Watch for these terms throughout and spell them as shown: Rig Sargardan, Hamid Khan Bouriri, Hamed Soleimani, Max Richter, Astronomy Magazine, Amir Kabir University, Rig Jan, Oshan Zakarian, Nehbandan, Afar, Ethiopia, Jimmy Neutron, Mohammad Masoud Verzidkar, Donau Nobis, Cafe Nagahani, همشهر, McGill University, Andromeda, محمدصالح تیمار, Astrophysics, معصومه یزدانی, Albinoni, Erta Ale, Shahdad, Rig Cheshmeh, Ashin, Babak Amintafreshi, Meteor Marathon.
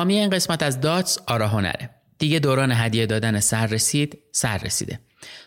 حامی این قسمت از داتس آراهنره. دیگه دوران هدیه دادن سر رسیده.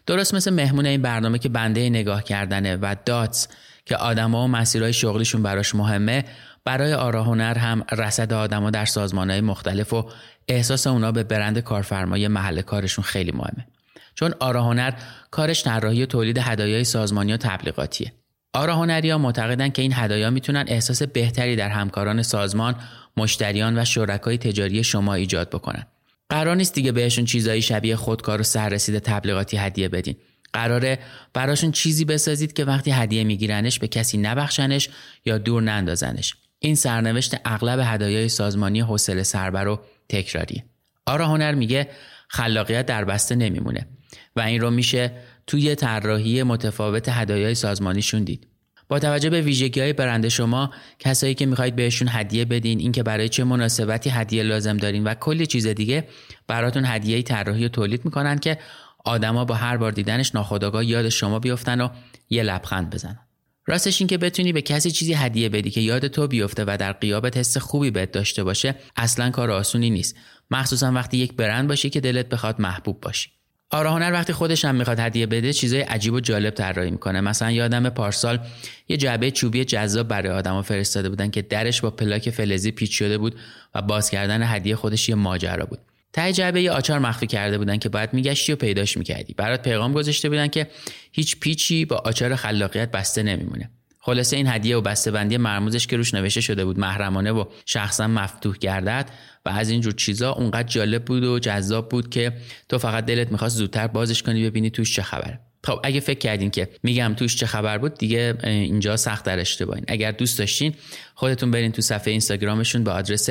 درست مثل مهمون این برنامه که بنده نگاه کردنه و داتس که آدما و مسیرهای شغلشون براش مهمه، برای آراهنر هم رصد آدما در سازمانهای مختلف و احساس اونا به برند کارفرمای محل کارشون خیلی مهمه. چون آراهنر کارش طراحی و تولید هدایای سازمانی و تبلیغاتیه. آراهنریا معتقدن که این هدایا میتونن احساس بهتری در همکاران سازمان، مشتریان و شرکای تجاری شما ایجاد بکنن. قرار نیست دیگه بهشون چیزایی شبیه خودکار و سررسید تبلیغاتی هدیه بدین. قراره براشون چیزی بسازید که وقتی هدیه میگیرنش به کسی نبخشنش یا دور نندازنش. این سرنوشت اغلب هدایای سازمانی حوصله سربر و تکراریه. آراهنر میگه خلاقیت در بسته نمیمونه و این رو میشه توی طراحی متفاوت هدایای سازمانیشون دید. با توجه به ویژگی‌های برند شما، کسایی که می‌خواید بهشون هدیه بدین، اینکه برای چه مناسبتی هدیه لازم دارین و کلی چیز دیگه، براتون هدیه‌ای طراحی و تولید می‌کنن که آدما با هر بار دیدنش ناخودآگاه یاد شما بیافتن و یه لبخند بزنن. راستش این که بتونی به کسی چیزی هدیه بدی که یاد تو بیفته و در غیابت حس خوبی بهت داشته باشه، اصلاً کار آسونی نیست، مخصوصاً وقتی یک برند باشی که دلت بخواد محبوب باشی. آراهنر وقتی خودش هم میخواد هدیه بده چیزای عجیب و جالب طراحی میکنه. مثلا یادم پارسال یه جعبه چوبی جذاب برای آدما فرستاده بودن که درش با پلاک فلزی پیچ شده بود و باز کردن هدیه خودش یه ماجرا بود. ته جعبه یه آچار مخفی کرده بودن که باید میگشتی و پیداش میکردی. برات پیغام گذاشته بودن که هیچ پیچی با آچار خلاقیت بسته نمیمونه. خلاصه این هدیه و بسته‌بندی مرموزش که روش نوشته شده بود محرمانه و شخصا مفتوح گردد و از این جور چیزا، اونقدر جالب بود و جذاب بود که تو فقط دلت می‌خواست زودتر بازش کنی ببینی توش چه خبره. خب اگه فکر کردین که میگم توش چه خبر بود، دیگه اینجا سخت در اشتباهین. اگر دوست داشتین خودتون برین تو صفحه اینستاگرامشون به آدرس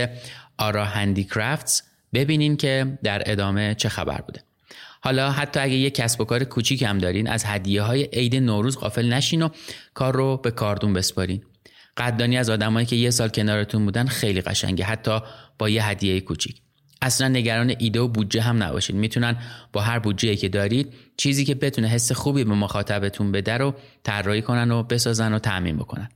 آراهندیکرافتس ببینین که در ادامه چه خبر بوده. حالا حتی اگه یک کسب و کار کوچیک هم دارین، از هدیه‌های عید نوروز غافل نشین و کار رو به کاردون بسپارین. قدردانی از آدمایی که یه سال کنارتون بودن خیلی قشنگه، حتی با یه هدیه کوچیک. اصلا نگران ایده و بودجه هم نباشین. میتونن با هر بودجه‌ای که دارید چیزی که بتونه حس خوبی به مخاطبتون بده رو طراحی کنن و بسازن و تامین بکنن.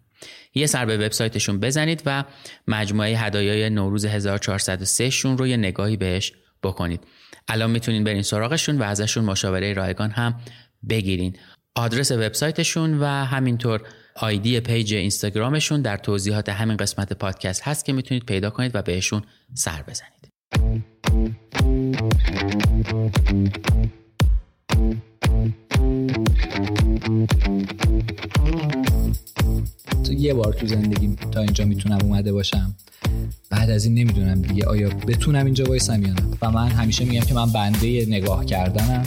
یه سر به وبسایتشون بزنید و مجموعه هدایای نوروز 1403 شون رو یه نگاهی بهش بکنید. الان میتونین برین سراغشون و ازشون مشاوره رایگان هم بگیرین. آدرس وبسایتشون و همینطور آیدی پیج اینستاگرامشون در توضیحات همین قسمت پادکست هست که میتونید پیدا کنید و بهشون سر بزنید. تو یه بار تو زندگیم تا اینجا میتونم اومده باشم، بعد از این نمیدونم دیگه آیا بتونم اینجا وایسم یا نه. و من همیشه میگم که من بنده نگاه کردنم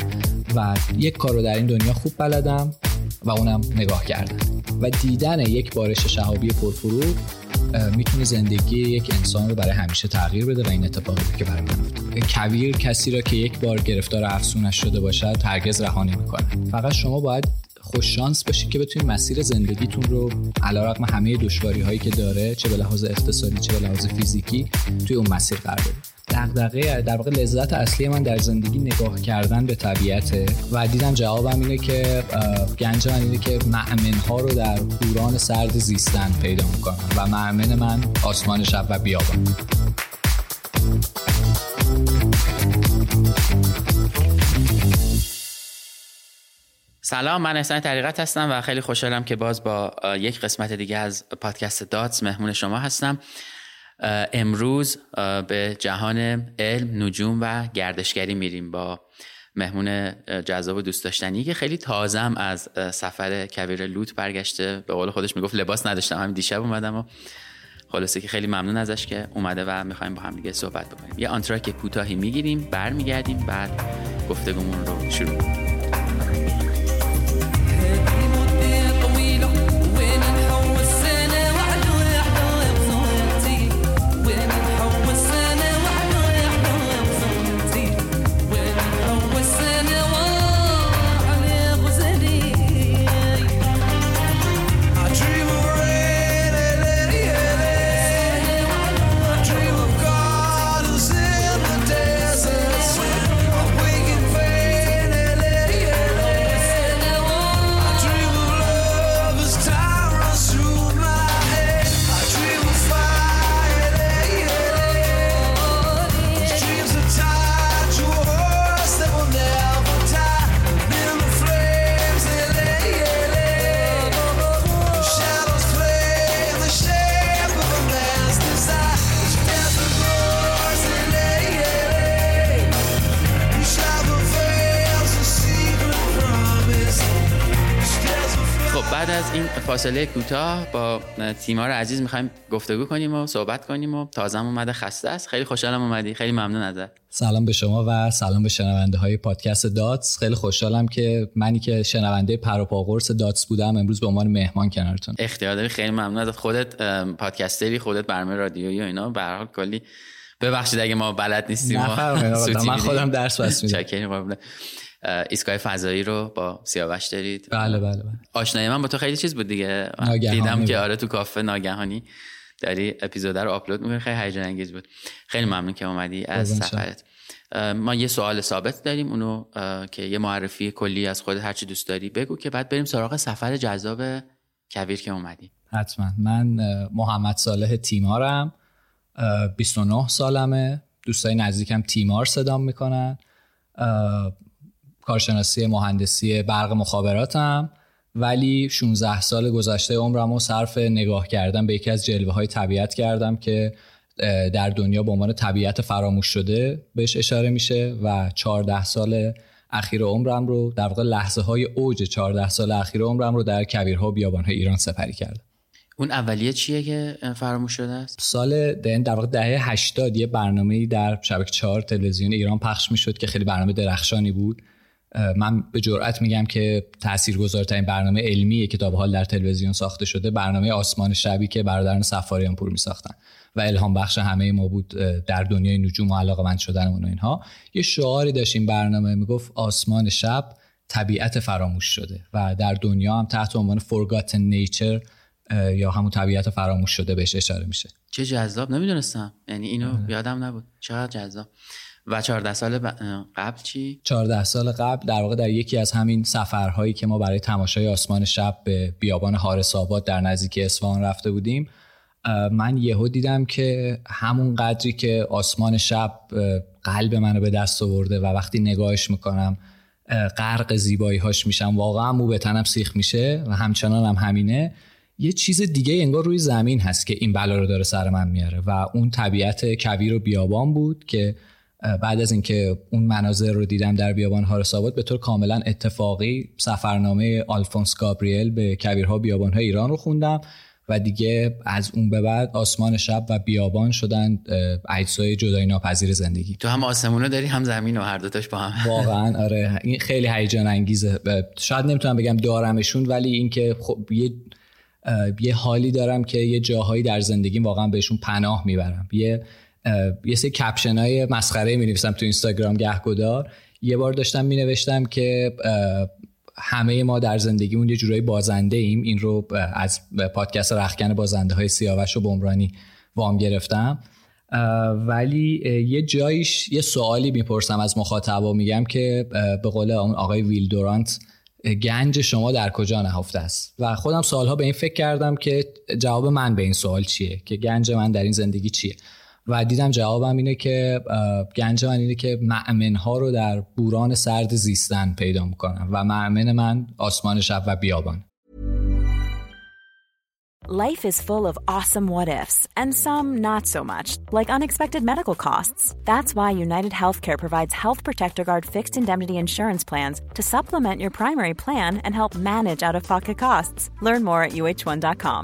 و یک کار رو در این دنیا خوب بلدم و اونم نگاه کردن و دیدن یک بارش شهابی پرفروغ میتونه زندگی یک انسان رو برای همیشه تغییر بده و این اتفاقی که برای من افتاد. کویر کسی را که یک بار گرفتار افسونش شده باشد هرگز رها نمیکنه. فقط شما باید خوش شانس باشید که بتونید مسیر زندگیتون رو علیرغم همه دشواری‌هایی که داره، چه به لحاظ اقتصادی چه به لحاظ فیزیکی، توی اون مسیر قرار بدید. دغدغه در واقع لذت اصلی من در زندگی نگاه کردن به طبیعته و دیدم جوابم اینه که گنج من اینه که مأمن‌ها رو در دوران سرد زیستن پیدا می‌کنم و مأمن من آسمان شب و بیابان. سلام، من احسان طریقت هستم و خیلی خوشحالم که باز با یک قسمت دیگه از پادکست داتس مهمون شما هستم. امروز به جهان علم، نجوم و گردشگری میریم با مهمون جذاب و دوست داشتنی که خیلی تازم از سفر کویر لوت برگشته. به قول خودش میگفت لباس نداشتم، همین دیشب اومدم و خلاصه که خیلی ممنون ازش که اومده و میخوایم با هم دیگه صحبت بکنیم. یه آنتراک کوتاهی میگیریم، برمیگردیم، بعد گفتگومون رو شروع می‌کنیم. از این فاصله کوتاه با تیمار عزیز می‌خوایم گفتگو کنیم و صحبت کنیم و تازه اومده خسته است. خیلی خوشحالم اومدی. خیلی ممنون ازت. سلام به شما و سلام به شنونده‌های پادکست داتس. خیلی خوشحالم که منی که شنونده پروپاگورس داتس بودم امروز به عنوان مهمان کنارتون. اختیار داری. خیلی ممنون ازت. خودت پادکستری، خودت برنامه رادیویی و اینا، به هر حال کلی ببخشید اگه ما بلد نیستیم. من خودم درس بس می‌دم. چاکریم قابل. ایستگاه فضایی رو با سیاوش دارید؟ بله. آشنایی من با تو خیلی چیز بود دیگه. دیدم که آره تو کافه ناگهانی داری اپیزود رو آپلود می‌کنی. خیلی هیجان انگیز بود. خیلی ممنون که اومدی از سفرت. ما یه سوال ثابت داریم، اونو که یه معرفی کلی از خودت هر چی دوست داری بگو که بعد بریم سراغ سفر جذاب کویر که اومدی. حتما. من محمدصالح تیمارم، 29 سالمه. دوستای نزدیکم تیمار صدام می‌کنن. کارشناسی مهندسی برق مخابراتم، ولی 16 سال گذشته عمرم رو صرف نگاه کردم به یکی از جلوه‌های طبیعت کردم که در دنیا به عنوان طبیعت فراموش شده بهش اشاره میشه و 14 سال اخیر عمرم رو در واقع لحظه‌های اوج 14 سال اخیر عمرم رو در کویرها و بیابان‌های ایران سپری کردم. اون اولیه چیه که فراموش شده است؟ سال در واقع دهه 80 یه برنامه‌ای در شبکه 4 تلویزیون ایران پخش می‌شد که خیلی برنامه درخشانی بود. من به جرئت میگم که تاثیرگذارترین برنامه علمیه که تا به حال در تلویزیون ساخته شده، برنامه آسمان شبی که برادران صفاریان پور میساختن و الهام بخش همه ما بود در دنیای نجوم و علاقه‌مند شدنمون و اینها. یه شعاری داشت این برنامه، میگفت آسمان شب طبیعت فراموش شده، و در دنیا هم تحت عنوان Forgotten Nature یا همون طبیعت فراموش شده بهش اشاره میشه. چه جذاب، نمیدونستم، یعنی اینو یادم نبود. چقدر جذاب. و 14 سال قبل چی؟ 14 سال قبل در واقع در یکی از همین سفرهایی که ما برای تماشای آسمان شب به بیابان حارس آباد در نزدیکی اصفهان رفته بودیم، من یهو دیدم که همون قدری که آسمان شب قلب منو به دست آورده و وقتی نگاهش میکنم غرق زیبایی‌هاش میشم، واقعا مو به تنم سیخ میشه و همچنان هم همینه. یه چیز دیگه انگار روی زمین هست که این بلا رو داره سر من میاره، و اون طبیعت کویر و بیابان بود که بعد از اینکه اون مناظر رو دیدم در بیابان حارس آباد، به طور کاملا اتفاقی سفرنامه آلفونس گابریل به کویرها و بیابان‌های ایران رو خوندم و دیگه از اون به بعد آسمان شب و بیابان شدن اجزای جدایی ناپذیر زندگی. تو هم آسمونا داری هم زمین و هر دوتاش با هم. واقعا آره، این خیلی هیجان انگیزه. شاید نمیتونم بگم دارمشون، ولی اینکه خب یه حالی دارم که یه جاهایی در زندگیم واقعا بهشون پناه میبرم. یه سری کپشن‌های مسخره می‌نویسم تو اینستاگرام گهگدار. یه بار داشتم می‌نوشتم که همه ما در زندگیمون یه جورایی بازنده ایم. این رو از پادکست رختکن بازنده‌های سیاوش و بمرانی وام گرفتم، ولی یه جایش یه سوالی میپرسم از مخاطبا، میگم که به قول اون آقای ویلدورانت گنج شما در کجا نهفته است، و خودم سالها به این فکر کردم که جواب من به این سوال چیه، که گنج من در این زندگی چیه، و دیدم جوابم اینه که گنج من اینه که مأمنها رو در بوران سرد زیستن پیدا میکنم، و مأمن من آسمان شب و بیابان. Life is full of awesome what-ifs, and some not so much, like unexpected medical costs. That's why UnitedHealthcare provides Health Protector Guard fixed indemnity insurance plans to supplement your primary plan and help manage out-of-pocket costs. Learn more at uh1.com.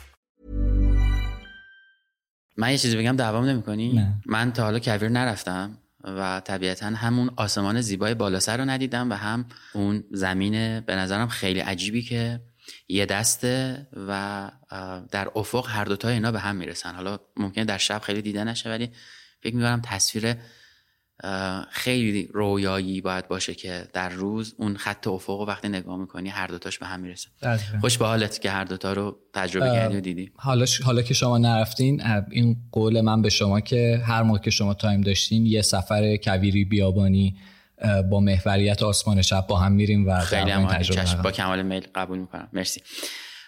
من یه چیزی بگم دعوام نمی‌کنی؟ نه. من تا حالا کویر نرفتم و طبیعتاً همون آسمان زیبای بالا سر رو ندیدم و هم اون زمین به نظرم خیلی عجیبی که یه دسته و در افق هر دوتا اینا به هم میرسن. حالا ممکنه در شب خیلی دیده نشه ولی فکر می‌کنم تصویر خیلی رویایی باید باشه که در روز اون خط افق رو وقتی نگاه میکنی هر دوتاش به هم میرسه. خوش به حالت که هر دوتا رو تجربه کردی و دیدی. حالا که شما نرفتین، این قول من به شما که هر موقع که شما تایم داشتین یه سفر کویری بیابانی با محوریت آسمان شب با هم میریم و خیلی هم تجربه با کمال میل قبول میکنم. مرسی.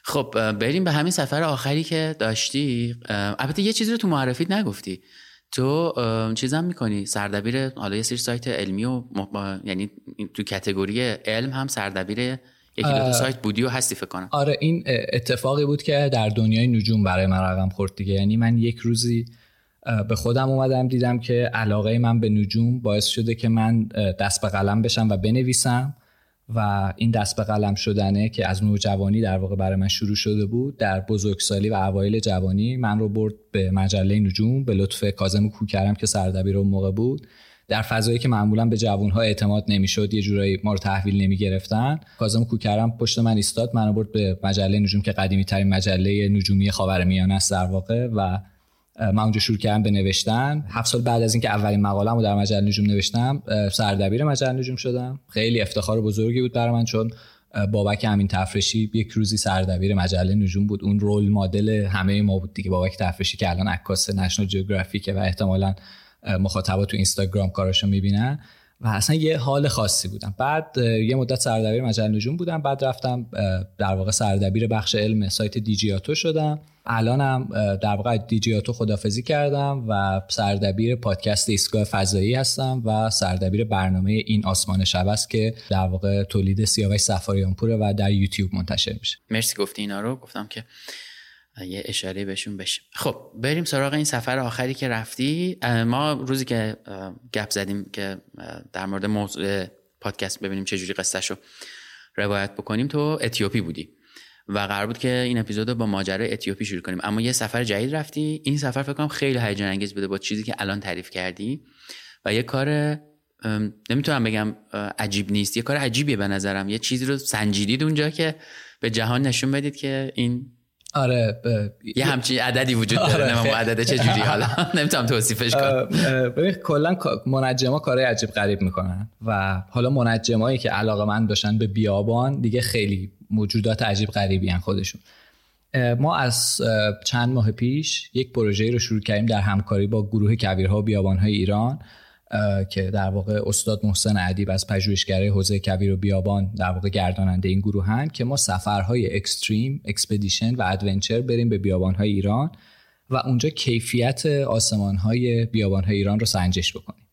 خب بریم به همین سفر آخری که داشتی. البته یه چیزی رو تو معرفیت نگفتی. تو چیزام میکنی، سردبیر حالا یه سری سایت علمی و یعنی تو کتگوری علم هم سردبیر یکی دو تا سایت بودی و هستی فکر کنم. آره این اتفاقی بود که در دنیای نجوم برای من رقم خورد دیگه. یعنی من یک روزی به خودم اومدم دیدم که علاقه من به نجوم باعث شده که من دست به قلم بشم و بنویسم و این دست به قلم شدنه که از نوجوانی در واقع برای من شروع شده بود، در بزرگسالی و اوایل جوانی من رو برد به مجله نجوم به لطف کاظم کوکرم که سردبیر اون موقع بود، در فضایی که معمولا به جوانها اعتماد نمیشد، یه جورایی ما رو تحویل نمیگرفتن. کاظم کوکرم پشت من ایستاد، من رو برد به مجله نجوم که قدیمی ترین مجله نجومی خاورمیانه است در واقع و من اونجا شروع کردم به نوشتن. 7 سال بعد از اینکه اولین مقاله‌مو در مجله نجوم نوشتم سردبیر مجله نجوم شدم. خیلی افتخار بزرگی بود برای من چون بابک امینتفرشی یک روزی سردبیر مجله نجوم بود، اون رول مدل همه ما بود دیگه. بابک تفرشی که الان عکاس نشنال جیوگرافیکه و احتمالاً مخاطبا تو اینستاگرام کاراشو میبینن و اصلا یه حال خاصی بودم. بعد یه مدت سردبیر مجله نجوم بودم، بعد رفتم در واقع سردبیر بخش علم سایت دیجیاتو شدم. الانم در واقع دیجیاتو خدافزی کردم و سردبیر پادکست ایستگاه فضایی هستم و سردبیر برنامه این آسمان شب است که در واقع تولید سیاوش سفاریان‌پوره و در یوتیوب منتشر میشه. مرسی گفتی اینا رو، گفتم که یه اشاره بهشون بشه. خب بریم سراغ این سفر آخری که رفتی. ما روزی که گپ زدیم که در مورد موضوع پادکست ببینیم چه جوری قصه شو روایت بکنیم، تو اتیوپی بودی و قرار بود که این اپیزودو با ماجرای اتیوپی شروع کنیم، اما یه سفر جدید رفتی. این سفر فکر کنم خیلی هیجان انگیز بوده با چیزی که الان تعریف کردی و یه کار نمیتونم بگم عجیب نیست، یه کار عجیبیه به نظرم. یه چیزی رو سنجیدید اونجا که به جهان نشون بدید که این آره یه همچین عددی وجود داره. نمیدونم عدد چه جوری حالا نمیتونم توصیفش کنم. ببین کلا منجما کارهای عجیب غریب میکنن و حالا منجمایی که علاقه‌مند باشن به بیابان دیگه خیلی موجودات عجیب غریبی ان خودشون. ما از چند ماه پیش یک پروژه‌ای رو شروع کردیم در همکاری با گروه کویرها و بیابان‌های ایران که در واقع استاد محسن ادیب از پژوهشگرای حوزه کویر و بیابان در واقع گرداننده این گروه هستند که ما سفرهای اکستریم، اکسپدیشن و ادونچر بریم به بیابان‌های ایران و اونجا کیفیت آسمان‌های بیابان‌های ایران رو سنجش بکنیم.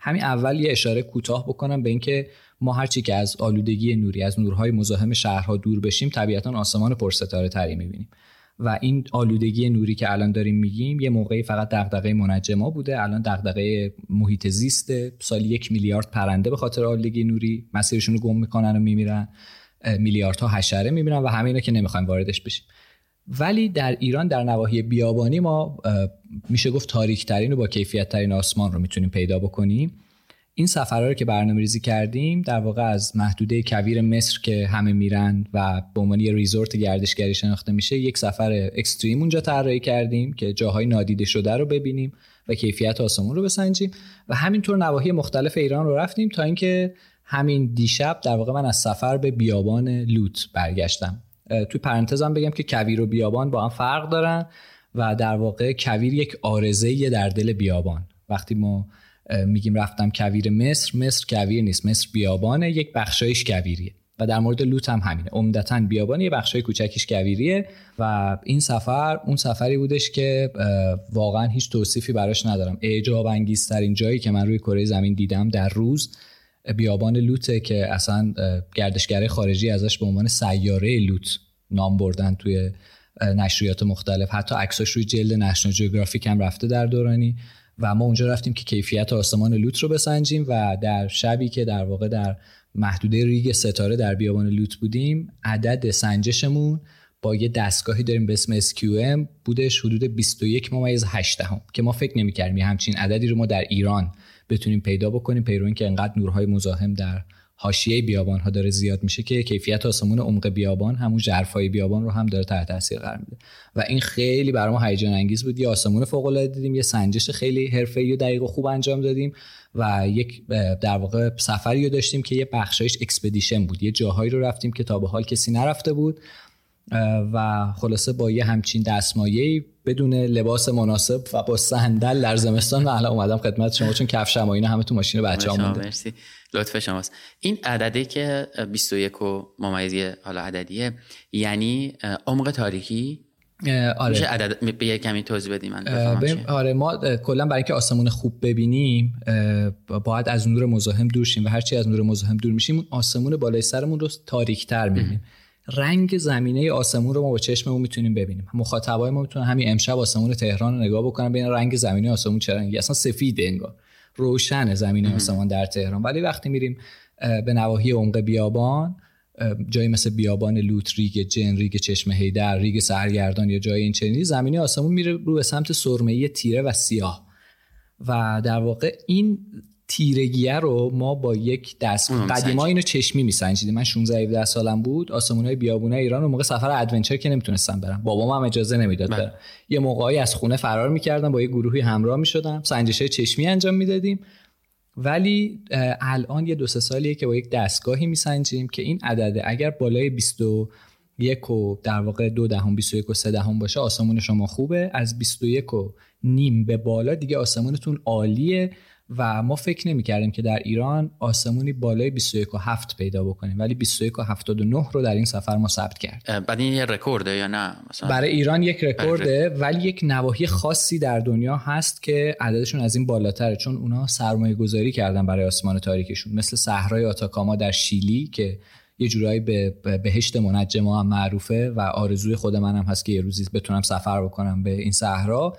همین اول یه اشاره کوتاه بکنم به اینکه ما هرچی که از آلودگی نوری، از نورهای مزاحم شهرها دور بشیم، طبیعتاً آسمان پرستاره تری می‌بینیم و این آلودگی نوری که الان داریم میگیم یه موقعی فقط دغدغه منجما بوده، الان دغدغه محیط زیسته. سالی 1 میلیارد پرنده به خاطر آلودگی نوری مسیرشون رو گم میکنن و میمیرن، میلیاردها حشره میمیرن و همه اینا که نمیخوایم واردش بشیم. ولی در ایران در نواحی بیابانی ما میشه گفت تاریک ترین و با کیفیت ترین آسمان رو میتونیم پیدا بکنیم. این سفرها رو که برنامه‌ریزی کردیم در واقع از محدوده کویر مصر که همه میرن و به عنوان یه ریزورت گردشگری شناخته میشه، یک سفر اکستریم اونجا طراحی کردیم که جاهای نادیده شده رو ببینیم و کیفیت آسمون رو بسنجیم و همینطور نواحی مختلف ایران رو رفتیم تا اینکه همین دیشب در واقع من از سفر به بیابان لوت برگشتم. تو پرانتزم بگم که کویر و بیابان با هم فرق دارن و در واقع کویر یک آرزوئه در دل بیابان. وقتی ما میگیم رفتم کویر مصر، مصر کویر نیست، مصر بیابانه، یک بخشایش کویریه و در مورد لوت هم همینه، عمدتاً بیابانه، یه بخشای کوچکیش کویریه و این سفر اون سفری بودش که واقعاً هیچ توصیفی براش ندارم. اعجاب انگیزترین جایی که من روی کره زمین دیدم در روز بیابان لوته که اصلاً گردشگرای خارجی ازش به عنوان سیاره لوت نام بردن توی نشریات مختلف، حتی عکساش روی جلد نشنال جیوگرافیک هم رفته در دورانی و ما اونجا رفتیم که کیفیت آسمان لوت رو بسنجیم و در شبی که در واقع در محدوده ریگ ستاره در بیابان لوت بودیم، عدد سنجشمون با یه دستگاهی داریم به اسم SQM بودش حدود 21.8 که ما فکر نمی‌کردیم همچین عددی رو ما در ایران بتونیم پیدا بکنیم، پیرو اینکه انقدر نورهای مزاحم در حاشیه بیابان ها داره زیاد میشه که کیفیت آسمون عمق بیابان، همون ژرفای بیابان رو هم داره تحت تاثیر قرار میده و این خیلی برای ما هیجان انگیز بود. یه آسمون فوق العاده دیدیم، یه سنجش خیلی حرفه‌ای و دقیق و خوب انجام دادیم و یک در واقع سفری رو داشتیم که یه بخشایش اکسپدیشن بود، یه جاهایی رو رفتیم که تا به حال کسی نرفته بود و خلاصه با یه همچین دستمایه‌ای بدون لباس مناسب و با صندل در زمستان و الان اومدم خدمت شما چون کفشم و اینا همه تو ماشین بچه‌ام مونده. مرسی، لطف شماست. این عددی که 21 و ممیزی حالا عددیه یعنی عمق تاریکی. آره. میشه عدد به کمی توضیح بدیم من بفهمم؟ آره، ما کلا برای اینکه آسمون خوب ببینیم باید از نور مزاحم دور شیم و هرچی از نور مزاحم دور میشیم آسمون بالای سرمون رو تاریک‌تر می‌بینیم. رنگ زمینه آسمون رو ما با چشممون میتونیم ببینیم. مخاطبای ما میتونن همین امشب آسمون تهران رو نگاه بکنن ببینن رنگ زمینه آسمون چه رنگی، اصلا سفید انگار روشن زمینه آسمون در تهران. ولی وقتی میریم به نواحی عمق بیابان، جایی مثل بیابان لوت، ریگ جن، ریگ چشمه هیدر، ریگ سرگردان یا جای این چنینی، زمینه آسمون میره رو به سمت سرمه‌ای تیره و سیاه و در واقع این تیرگیه رو ما با یک دست قدیما اینو چشمی میسنجیدیم. من 16-17 سالم بود، آسمونای بیابونه ایران رو موقع سفر ادونچر که نمیتونستم برم، بابام هم اجازه نمیداد برم. یه موقعی از خونه فرار میکردم، با یه گروهی همراه میشدم، سنجش‌های چشمی انجام میدادیم. ولی الان یه 2-3 سالیه که با یک دستگاهی میسنجیم که این عدد اگر بالای 21 و در واقع 0.2 21 و 0.3 باشه آسمون شما خوبه، از 21 و نیم به بالا دیگه آسمونتون عالیه و ما فکر نمی‌کردیم که در ایران آسمونی بالای 21.7 پیدا بکنیم ولی 21.79 رو در این سفر ما ثبت کرد. بعد این یه رکورده یا نه؟ مثلا برای ایران یک رکورده، ولی یک نواحی خاصی در دنیا هست که عددشون از این بالاتره چون اونا سرمایه گذاری کردن برای آسمان تاریکشون، مثل صحرای آتاکاما در شیلی که یه جورایی به بهشت منجما هم معروفه و آرزوی خود منم هست که یه روزی بتونم سفر بکنم به این صحرا.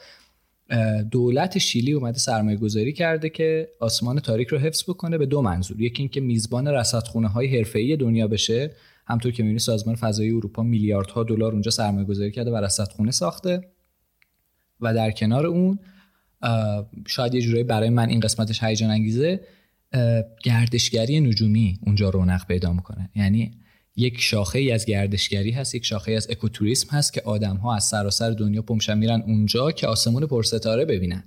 دولت شیلی اومده سرمایه گذاری کرده که آسمان تاریک رو حفظ بکنه به دو منظور، یکی این که میزبان رصدخونه‌های حرفه‌ای دنیا بشه، همونطور که می‌بینی سازمان فضایی اروپا میلیاردها دلار اونجا سرمایه گذاری کرده و رصدخونه ساخته و در کنار اون شاید یه جورایی برای من این قسمتش هیجان انگیزه، گردشگری نجومی اونجا رونق پیدا میکنه. یعنی یک شاخه‌ای از گردشگری هست، یک شاخه‌ای از اکوتوریسم هست که آدم‌ها از سراسر دنیا پمشن میرن اونجا که آسمون پرستاره ببینن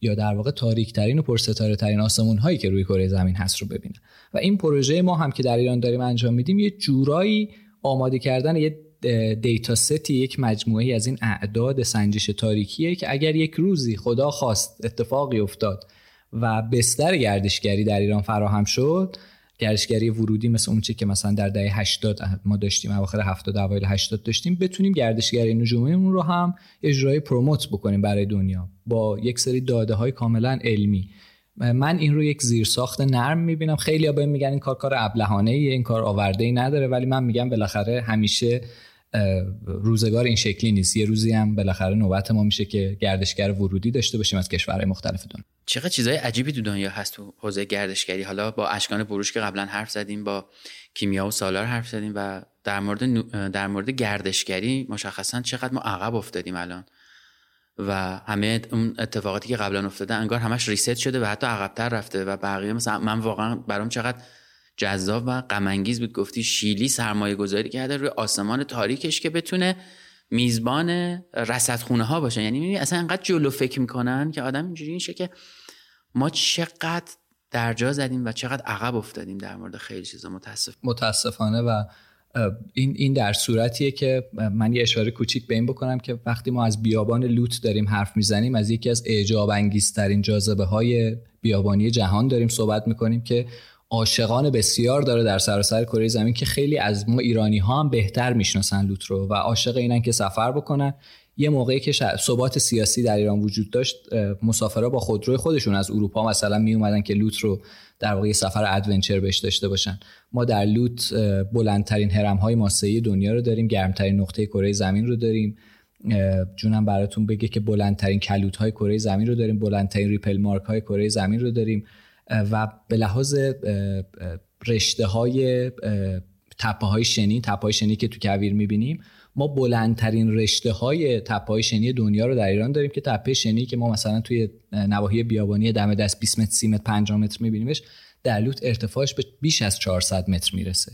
یا در واقع تاریک‌ترین و پرستاره‌ترین آسمون‌هایی که روی کره زمین هست رو ببینن. و این پروژه ما هم که در ایران داریم انجام میدیم یه جورایی آماده کردن یه دیتا ستی، یک مجموعه‌ای از این اعداد سنجش تاریکیه که اگر یک روزی خدا خواست اتفاقی افتاد و بستر گردشگری در ایران فراهم شد، گردشگری ورودی مثل اون چیزی که مثلا در دهه 80 ما داشتیم، اواخر 70 اوایل 80 داشتیم، بتونیم گردشگری نجومیمون رو هم اجرای پروموت بکنیم برای دنیا با یک سری داده‌های کاملا علمی. من این رو یک زیرساخت نرم می‌بینم. خیلی‌ها بهم میگن این کار ابلهانه‌ایه، این کار آورده‌ای نداره، ولی من میگم بالاخره همیشه روزگار این شکلی نیست. یه روزی هم بالاخره نوبت ما میشه که گردشگر ورودی داشته باشیم از کشورهای مختلف دنیا. چقدر چیزای عجیبی تو دنیا هست تو حوزه گردشگری. حالا با اشکان بروش که قبلا حرف زدیم، با کیمیا و سالار حرف زدیم و در مورد گردشگری مشخصا چقدر ما عقب افتادیم الان و همه اون اتفاقاتی که قبلا افتاده انگار همش ریست شده و حتی عقب‌تر رفته و بقیه مثلا من واقعا برام چقدر جذاب و غم انگیز بود. گفتی شیلی سرمایه گذاری کرده روی آسمان تاریکش که بتونه میزبان رصدخونه ها باشه. یعنی میبینی اصلا انقدر جلو فکر میکنن که آدم اینجوری میشه که ما چقدر درجا زدیم و چقدر عقب افتادیم در مورد خیلی چیزا. متاسفانه و این در صورتیه که من یه اشاره کوچیک به این بکنم که وقتی ما از بیابان لوت داریم حرف میزنیم، از یکی از اعجاب انگیزترین جاذبه‌های بیابانی جهان داریم صحبت میکنیم که عاشقان بسیار داره در سراسر کره زمین که خیلی از ما ایرانی‌ها هم بهتر میشناسن لوت رو و عاشق اینن که سفر بکنن. یه موقعی که ثبات سیاسی در ایران وجود داشت، مسافرها با خودروی خودشون از اروپا مثلا می اومدن که لوت رو در واقع سفر ادونچر بهش داشته باشن. ما در لوت بلندترین هرم‌های ماسه‌ای دنیا رو داریم، گرمترین نقطه کره زمین رو داریم. جونم براتون بگه که بلندترین کلوت‌های کره زمین رو داریم، بلندترین ریپل مارک‌های کره زمین رو داریم و به لحاظ رشته های تپه های شنی که تو کویر میبینیم ما بلندترین رشته های تپه‌های شنی دنیا رو در ایران داریم که تپه شنی که ما مثلا توی نواحی بیابانی دم دست 20 متر 30 متر 50 متر می‌بینیمش، در لوت ارتفاعش به بیش از 400 متر میرسه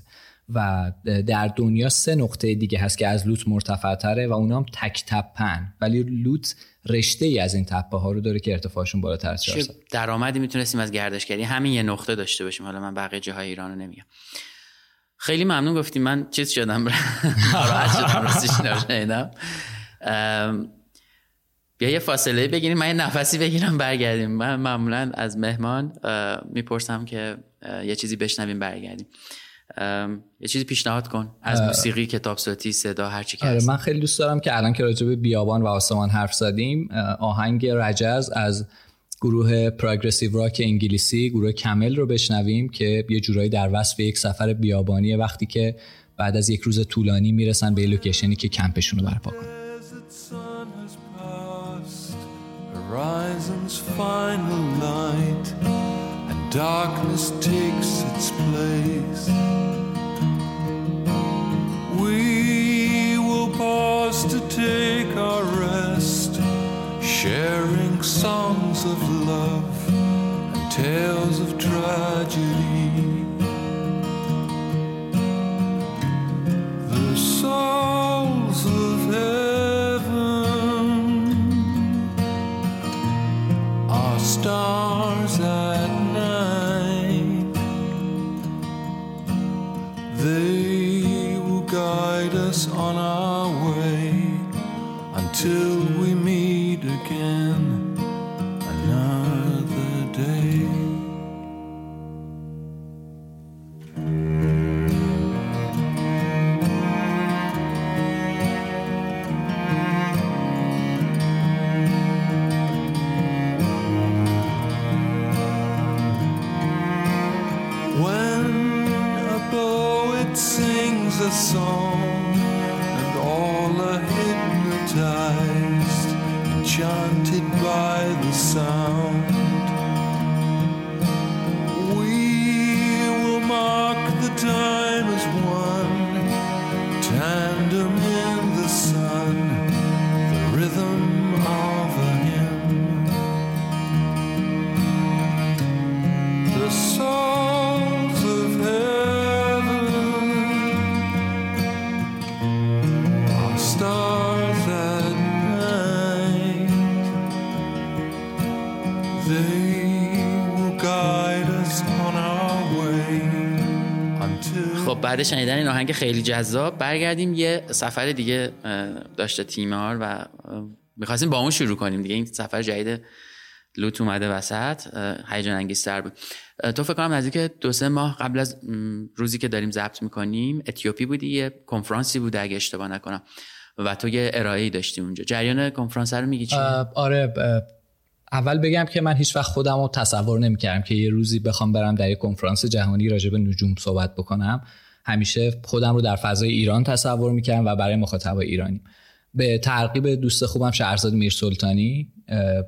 و در دنیا 3 نقطه دیگه هست که از لوت مرتفع‌تره و اونا هم تک تپه‌ن، ولی لوت رشته ای از این تپه ها رو داره که ارتفاعشون بالاتر از 400. درآمدی میتونستیم از گردشگری همین یه نقطه داشته باشیم. حالا من بقیه جاهای ایرانو نمیگم. خیلی ممنون. گفتیم من چیز شدم، راحت شدم، راستش نشنیدم. بیا یه فاصله بگیریم، من یه نفسی بگیرم برگردیم. من معمولا از مهمان میپرسم که یه چیزی بشنویم برگردیم. یه چیزی پیشنهاد کن از موسیقی، کتاب صوتی، صدا، هر چی که هست. من خیلی دوست دارم که الان که راجع به بیابان و آسمان حرف زدیم، آهنگ رجز از گروه پروگرسیو راک انگلیسی، گروه کمل رو بشنویم که یه جورایی در وصف یک سفر بیابانیه وقتی که بعد از یک روز طولانی میرسن به لوکیشنی که کمپشون رو برپا کنن. Darkness takes its place. We will pause to take our rest, sharing songs of love and tales of tragedy. The souls of heaven are stars at night. They will guide us on our way until we meet again another day. A song and all are hypnotized, enchanted by the sound. We will mark the time as one, tandem in the sun, the rhythm of a hymn. The souls of heaven بعد شنیدن این آهنگ خیلی جذاب برگردیم. یه سفر دیگه داشته تیمار و می‌خواستیم با اون شروع کنیم دیگه. این سفر جدید لوت اومده وسط، هیجان انگیزتر بود. تو فکر کنم نزدیک 2-3 ماه قبل از روزی که داریم ضبط می‌کنیم اتیوپی بودی، یه کنفرانسی بود اگه اشتباه نکنم و تو یه ارائه‌ای داشتی اونجا. جریان کنفرانس رو میگی چی؟ آره، اول بگم که من هیچ وقت خودم رو تصور نمی‌کردم که یه روزی بخوام برم در یه کنفرانس جهانی راجع به نجوم صحبت بکنم. همیشه خودم رو در فضای ایران تصور می‌کردم و برای مخاطبای ایرانی. به ترغیب دوست خوبم شهرزاد میرسلطانی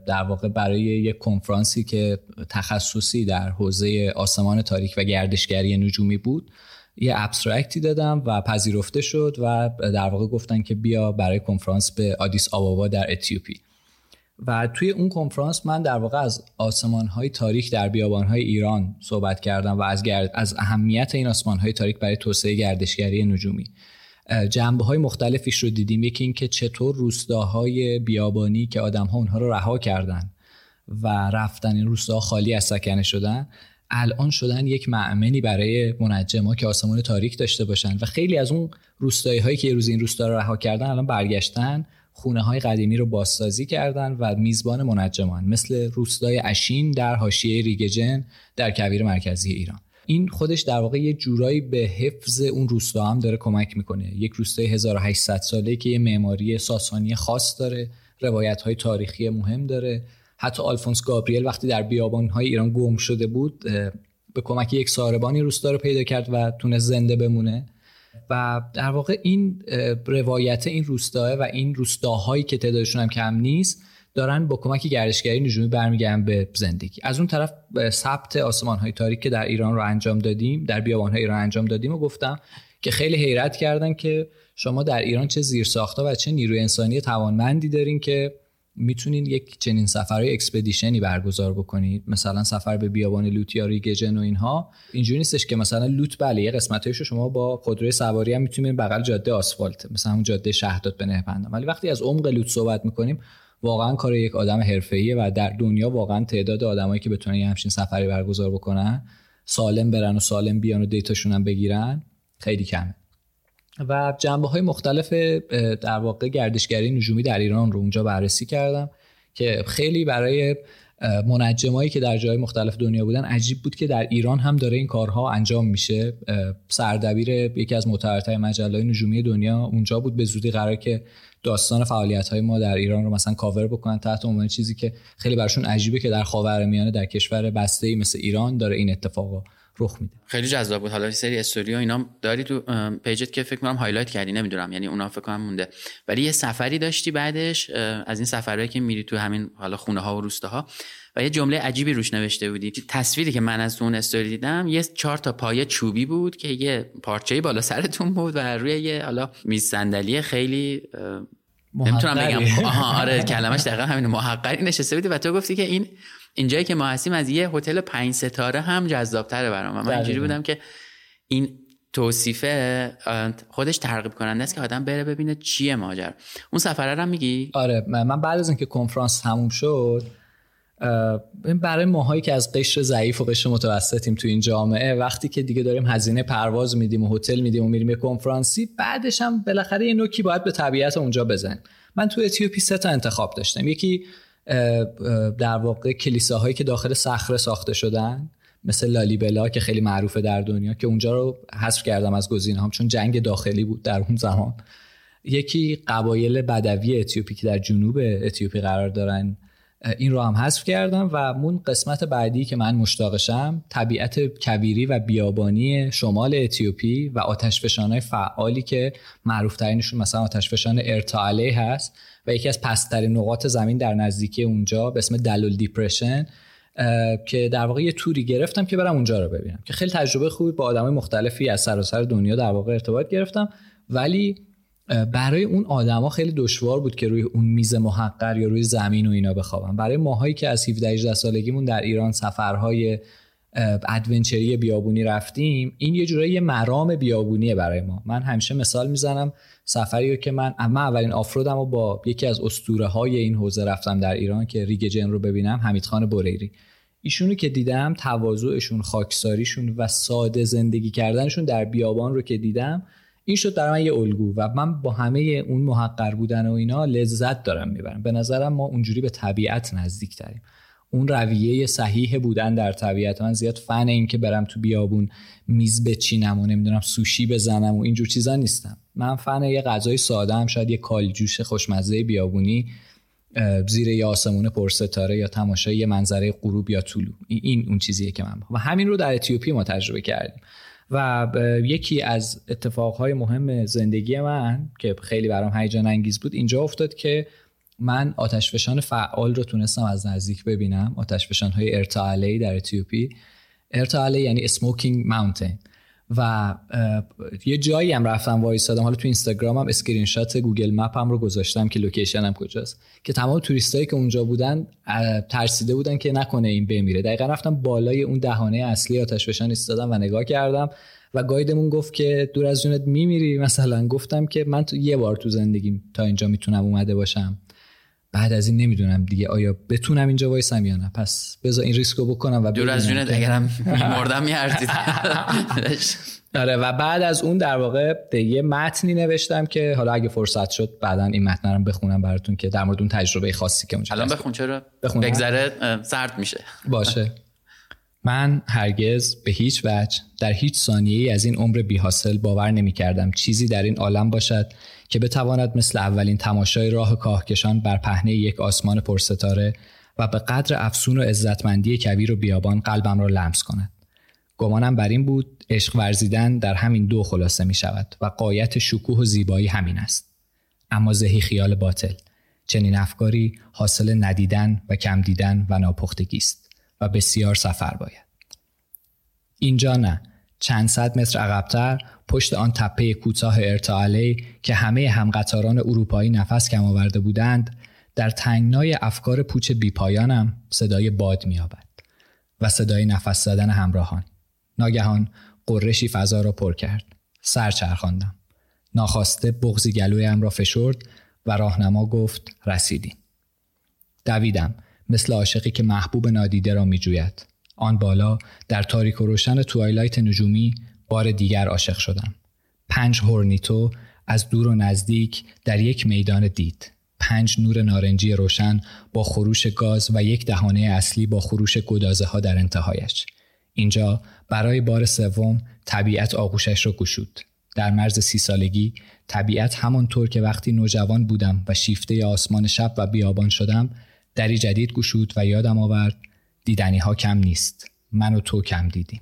در واقع برای یک کنفرانسی که تخصصی در حوزه آسمان تاریک و گردشگری نجومی بود یه ابسترکتی دادم و پذیرفته شد و در واقع گفتن که بیا برای کنفرانس به آدیس آبابا در اتیوپی. و توی اون کنفرانس من در واقع از آسمان‌های تاریک در بیابان‌های ایران صحبت کردم و از اهمیت این آسمان‌های تاریک برای توسعه گردشگری نجومی. جنبه‌های مختلفیش رو دیدیم. یکی این که چطور روستاهای بیابانی که آدم‌ها اونها رو رها کردن و رفتن، این روستاها خالی از سکنه شدن، الان شدن یک مأمنی برای منجم‌ها که آسمان تاریک داشته باشن و خیلی از اون روستایی‌هایی که یه روز این روستا رو رها کردن الان برگشتن، خونه‌های قدیمی رو بازسازی کردن و میزبان منجمان، مثل روستای اشین در حاشیه ریگ جن در کویر مرکزی ایران. این خودش در واقع یه جورایی به حفظ اون روستا هم داره کمک میکنه. یک روستای 1800 ساله که یه معماری ساسانی خاص داره، روایت‌های تاریخی مهم داره. حتی آلفونس گابریل وقتی در بیابان‌های ایران گم شده بود، به کمک یک ساربانی روستا رو پیدا کرد و تونست زنده بمونه. و در واقع این روایت این روستاها و این روستاهایی که تعدادشون هم کم نیست دارن با کمک گردشگری نجومی برمیگردن به زندگی. از اون طرف ثبت آسمان‌های تاریک که در ایران رو انجام دادیم، در بیابان‌های ایران انجام دادیم و گفتم که خیلی حیرت کردن که شما در ایران چه زیرساخت‌ها و چه نیروی انسانی توانمندی دارین که میتونین یک چنین سفرهای اکسپدیشنی برگزار بکنید. مثلا سفر به بیابان لوت یا ریگ جن و اینها اینجوری نیستش که مثلا لوت بله یه قسمتایشو شما با خودروی سواری هم میتونید بغل جاده آسفالت مثلا اون جاده شهداد به نهبندان، ولی وقتی از عمق لوت صحبت میکنیم واقعا کار یک آدم حرفه‌ایه و در دنیا واقعا تعداد آدمایی که بتونن همچین سفری برگزار بکنن، سالم برن و سالم بیان و دیتاشون هم بگیرن، خیلی کمه. و جنبه‌های مختلف در واقع گردشگری نجومی در ایران رو اونجا بررسی کردم که خیلی برای منجمایی که در جای مختلف دنیا بودن عجیب بود که در ایران هم داره این کارها انجام میشه. سردبیر یکی از معتبرترین مجله‌های نجومی دنیا اونجا بود، به زودی قراره که داستان فعالیت‌های ما در ایران رو مثلا کاور بکنن تحت عنوان چیزی که خیلی براشون عجیبه که در خاورمیانه در کشور بسته‌ای مثل ایران داره این اتفاقا رخ میده. خیلی جذاب بود. حالا یه سری استوری‌ها اینا داری تو پیجت که فکر کنم هایلایت کردی، نمیدونم یعنی اونا فکر کنم مونده، ولی یه سفری داشتی بعدش از این سفرهایی که میری تو همین حالا خونه‌ها و روستاها و یه جمله عجیبی روش نوشته بودی. تصویری که من از اون استوری دیدم یه 4 تا پایه چوبی بود که یه پارچه‌ای بالا سرتون بود و روی یه حالا میز صندلی خیلی نمیتونم بگم آها آره کلمش دقیقاً همین محقری نشسته بودی و تو گفتی که این اینجایی که ما هستیم از یه هتل 5 ستاره هم جذاب‌تره برام. من اینجوری بودم که این توصیفه خودش ترغیب کننده است که آدم بره ببینه چیه ماجرا. اون سفره رو میگی؟ آره، من بعد از اینکه کنفرانس تموم شد برای ماهایی که از قشر ضعیف و قشر متوسطیم تو این جامعه، وقتی که دیگه داریم هزینه پرواز میدیم و هتل میدیم و میریم به کنفرانسی، بعدش هم بالاخره یه نوکی باید به طبیعت اونجا بزنیم. من تو اتیوپی 3 تا انتخاب داشتم. یکی در واقع کلیساهایی که داخل صخره ساخته شدن مثل لالیبلا که خیلی معروفه در دنیا، که اونجا رو حذف کردم از گزینه‌هام چون جنگ داخلی بود در اون زمان. یکی قبایل بدوی اتیوپی که در جنوب اتیوپی قرار دارن، این رو هم حذف کردم. و مون قسمت بعدی که من مشتاقشم طبیعت کویری و بیابانی شمال اتیوپی و آتشفشان‌های فعالی که معروف‌ترینشون مثلا آتشفشان ارتا علی هست و یکی از پست‌ترین نقاط زمین در نزدیکی اونجا به اسم دلول دیپرشن، که در واقع یه توری گرفتم که برم اونجا رو ببینم، که خیلی تجربه خوبی با آدمای مختلفی از سراسر دنیا در واقع ارتباط گرفتم. ولی برای اون آدما خیلی دشوار بود که روی اون میز محقر یا روی زمین و اینا بخوابن. برای ماهایی که از 17 18 سالگیمون در ایران سفرهای ادونچری بیابونی رفتیم، این یه جورایی یه مرام بیابونیه برای ما. من همیشه مثال میزنم سفریو که من اولین آفرودمو با یکی از اسطوره‌های این حوزه رفتم در ایران که ریگ جن رو ببینم، حمید خان بوریری. ایشونو که دیدم، تواضعشون، خاکساریشون و ساده زندگی کردنشون در بیابان رو که دیدم، این شد در من یه الگو و من با همه اون محقر بودن و اینا لذت دارم میبرم. به نظرم ما اونجوری به طبیعت نزدیک تریم. اون رویه صحیح بودن در طبیعت، من زیاد فن این که برم تو بیابون میز بچینم و نمیدونم سوشی بزنم و اینجور چیزا نیستم. من فن یه غذای ساده هم، شاید یه کالجوش خوشمزه بیابونی زیر یه آسمون پرستاره یا تماشای یه منظره غروب یا طلوع، این اون چیزیه که من و همین رو در اتیوپی ما تجربه کردیم. و یکی از اتفاقهای مهم زندگی من که خیلی برام هیجان انگیز بود اینجا افتاد که من آتشفشان فعال رو تونستم از نزدیک ببینم. آتشفشان‌های ارتا علی در اتیوپی. ارتا علی یعنی اسموکینگ ماونتین. و یه جایی هم رفتم وایسادم، حالا تو اینستاگرامم اسکرین شات گوگل مپم رو گذاشتم که لوکیشنم کجاست، که تمام توریستایی که اونجا بودن ترسیده بودن که نکنه این بمیره. دقیقاً رفتم بالای اون دهانه اصلی آتشفشان ایستادم و نگاه کردم و گایدمون گفت که دور از جونت میمیری. مثلا گفتم که من تو یه بار تو زندگیم تا اینجا میتونم اومده باشم، بعد از این نمیدونم دیگه آیا بتونم اینجا وایسم یا نه، پس بذار این ریسکو بکنم و دور از جونت اگرم مردم میارزید. آره، و بعد از اون در واقع یه متنی نوشتم که حالا اگه فرصت شد بعدا این متن رو بخونم براتون که در مورد اون تجربه خاصی که اونجا الان بخون. چرا بگذره سرد میشه. باشه. من هرگز به هیچ وجه در هیچ ثانیه‌ای از این عمر بی‌حاصل باور نمی‌کردم چیزی در این عالم باشد که بتواند مثل اولین تماشای راه کاهکشان بر پهنه یک آسمان پرستاره و به قدر افسون و عزتمندی کویر و بیابان قلبم را لمس کند. گمانم بر این بود عشق ورزیدن در همین دو خلاصه می‌شود و غایت شکوه و زیبایی همین است. اما زهی خیال باطل، چنین افکاری حاصل ندیدن و کم دیدن و ناپختگی است و بسیار سفر باید. اینجا نه، چند صد متر عقب‌تر پشت آن تپه کوتاه ارتعاله که همه همقطاران اروپایی نفس کم آورده بودند، در تنگنای افکار پوچ بیپایانم صدای باد می‌یابد و صدای نفس زدن همراهان. ناگهان قرشی فضا را پر کرد. سر چرخاندم. ناخواسته بغضی گلویم را فشرد و راهنما گفت رسیدین. دویدم مثل عاشقی که محبوب نادیده را می‌جوید. آن بالا در تاریک و روشن توایلایت نجومی بار دیگر عاشق شدم. 5 هورنیتو از دور و نزدیک در یک میدان دید. 5 نور نارنجی روشن با خروش گاز و یک دهانه اصلی با خروش گدازه ها در انتهایش. اینجا برای بار سوم طبیعت آغوشش را گشود. در مرز 30 سالگی طبیعت همانطور که وقتی نوجوان بودم و شیفته آسمان شب و بیابان شدم دری جدید گشود و یادم آورد دیدنی ها کم نیست. من و تو کم دیدیم.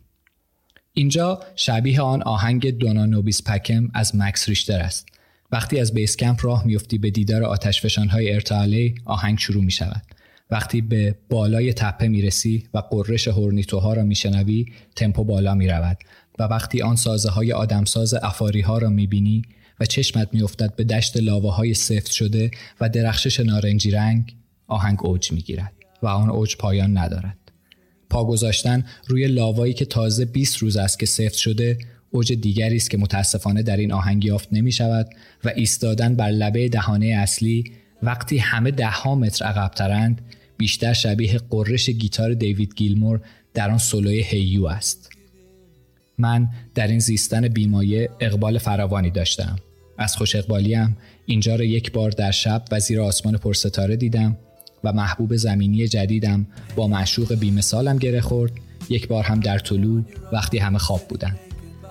اینجا شبیه آن آهنگ دونا نوبیس پکم از مکس ریشتر است. وقتی از بیس کمپ راه میفتی به دیدار آتشفشان‌های ارتعاله آهنگ شروع می شود. وقتی به بالای تپه میرسی و قررش هورنیتوها را میشنوی تمپو بالا می رود و وقتی آن سازه های آدمساز افاری ها را میبینی و چشمت میافتد به دشت لاواهای سفت شده و درخشش نارنجی رنگ، آهنگ اوج میگیرد و آن اوج پایان ندارد. پا گذاشتن روی لاوایی که تازه 20 روز است که سفت شده اوج دیگری است که متاسفانه در این آهنگ یافت نمی شود و ایستادن بر لبه دهانه اصلی وقتی همه دهها متر عقب‌ترند بیشتر شبیه قررش گیتار دیوید گیلمور در آن سولوی هیو است. من در این زیستن بیمایه اقبال فراوانی داشتم. از خوش اقبالیم اینجا را یک بار در شب و زیر آسمان پرستاره دیدم و محبوب زمینی جدیدم با معشوق بی‌مثالم گره خورد. یک بار هم در طلوع وقتی همه خواب بودند.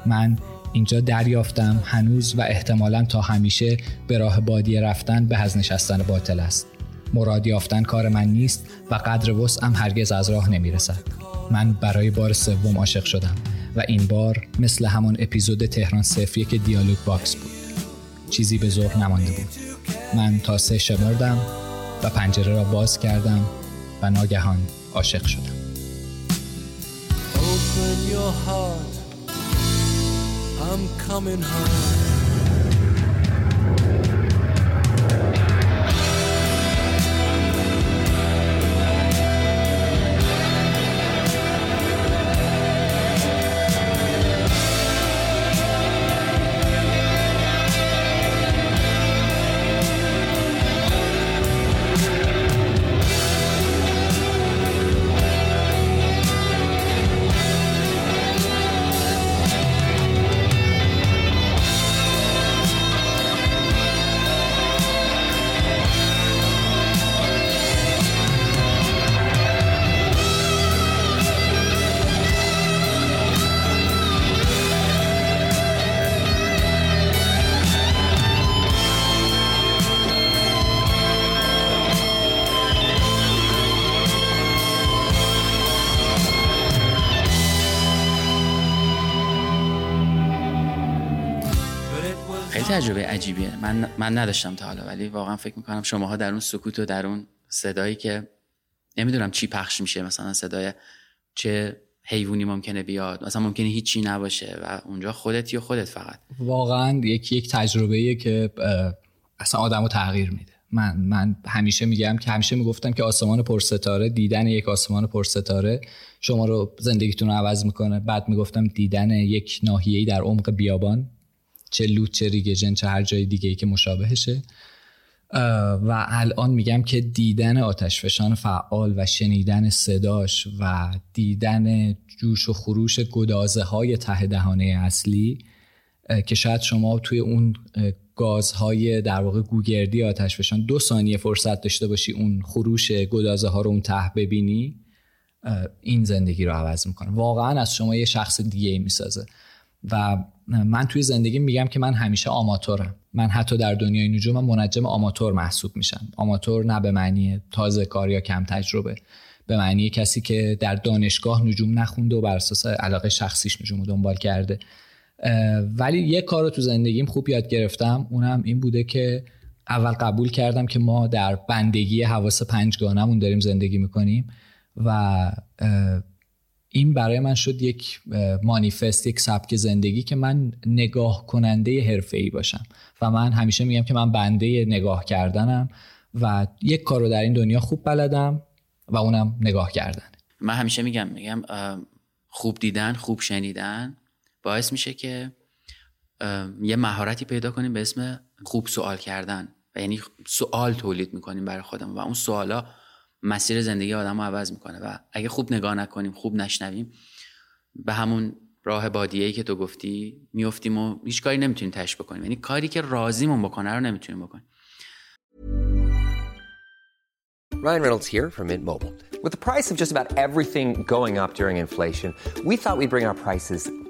من اینجا دریافتم هنوز و احتمالاً تا همیشه به راه بادیه رفتن به هزنشستن باطل است. مراد یافتن کار من نیست و قدر وسعم هرگز از راه نمیرسد. من برای بار سوم عاشق شدم و این بار مثل همان اپیزود تهران 01 که دیالوگ باکس بود. چیزی به ذوق نمانده بود. من تا 3 شمردم و پنجره را باز کردم و ناگهان عاشق شدم. Open your heart. I'm coming home. تجربه عجیبیه. من نداشتم تا حالا، ولی واقعا فکر میکنم شماها در اون سکوت و در اون صدایی که نمیدونم چی پخش میشه، مثلا صدای چه حیوانی ممکنه بیاد، مثلا ممکنه هیچ چی نباشه و اونجا خودتی و خودت فقط. واقعا یک تجربه‌ایه که اصلا آدمو تغییر میده. من همیشه میگم که همیشه میگفتم که آسمان پرستاره، دیدن یک آسمان پرستاره شما رو زندگیتون رو عوض میکنه. بعد میگفتم دیدن یک ناحیه‌ای در عمق بیابان، چه لوت، چه ریگ جن، چه هر جای دیگه‌ای که مشابهشه. و الان میگم که دیدن آتشفشان فعال و شنیدن صداش و دیدن جوش و خروش گدازه‌های ته دهانه اصلی که شاید شما توی اون گازهای در واقع گوگردی آتشفشان 2 ثانیه فرصت داشته باشی اون خروش گدازه‌ها رو اون ته ببینی، این زندگی رو عوض میکنه. واقعا از شما یه شخص دیگه‌ای میسازه. و من توی زندگی میگم که من همیشه آماتورم. من حتی در دنیای نجوم منجم آماتور محسوب میشم. آماتور نه به معنی تازه کار یا کم تجربه، به معنی کسی که در دانشگاه نجوم نخونده و بر اساس علاقه شخصیش نجوم رو دنبال کرده. ولی یه کارو تو زندگیم خوب یاد گرفتم، اونم این بوده که اول قبول کردم که ما در بندگی حواس 5 گانمون داریم زندگی میکنیم و این برای من شد یک مانیفست، یک سبک زندگی که من نگاه کننده حرفه‌ای باشم و من همیشه میگم که من بنده نگاه کردنم و یک کار رو در این دنیا خوب بلدم و اونم نگاه کردن. من همیشه میگم خوب دیدن، خوب شنیدن باعث میشه که یه مهارتی پیدا کنیم به اسم خوب سوال کردن و یعنی سوال تولید میکنیم برای خودمون و اون سوالا مسیر زندگی آدمو عوض میکنه و اگه خوب نگاه نکنیم، خوب نشنویم، به همون راه بادیه‌ای که تو گفتی میافتیم و هیچ کاری نمیتونیم تش بکنیم، یعنی کاری که راضیمون بکنه رو نمیتونیم بکنیم. Ryan Reynolds here from Mint Mobile. With the price of just about everything going up during inflation, we thought we'd bring our prices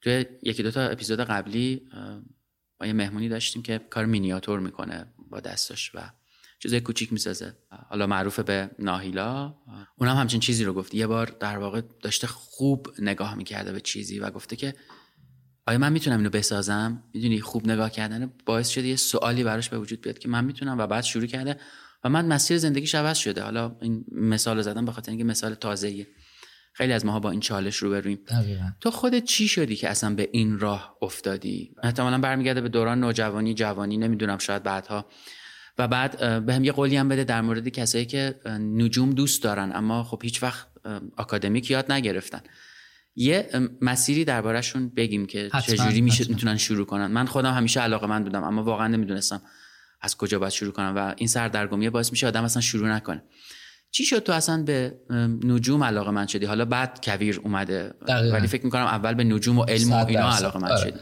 توی یکی دو تا اپیزود قبلی ما یه مهمونی داشتیم که کار مینیاتور میکنه با دستش و چیزای کوچیک میسازه، حالا معروف به ناهیلا. اونم همچین چیزی رو گفت، یه بار در واقع داشته خوب نگاه میکرده به چیزی و گفته که آیا من میتونم اینو بسازم؟ میدونی خوب نگاه کردن باعث شده یه سوالی براش به وجود بیاد که من میتونم و بعد شروع کرده و من مسیر زندگیش عوض شده. حالا این مثال زدم به خاطر اینکه مثال تازه‌ایه، خیلی از ماها با این چالش روبرویم. تو خودت چی شدی که اصلا به این راه افتادی؟ احتمالاً برمیگرده به دوران نوجوانی، جوانی، نمیدونم، شاید بعدها. و بعد بهم یه قولی هم بده در مورد کسایی که نجوم دوست دارن اما خب هیچ وقت آکادمیک یاد نگرفتن، یه مسیری درباره‌شون بگیم که چجوری میتونن شروع کنن. من خودم همیشه علاقه‌مند بودم اما واقعا نمیدونستم از کجا باید شروع کنم و این سردرگمی باعث میشه آدم اصلا شروع نکنه. چی شد تو اصلا به نجوم علاقه من شدی؟ حالا بعد کویر اومده ولی فکر میکنم اول به نجوم و علم و اینا علاقه من شدی.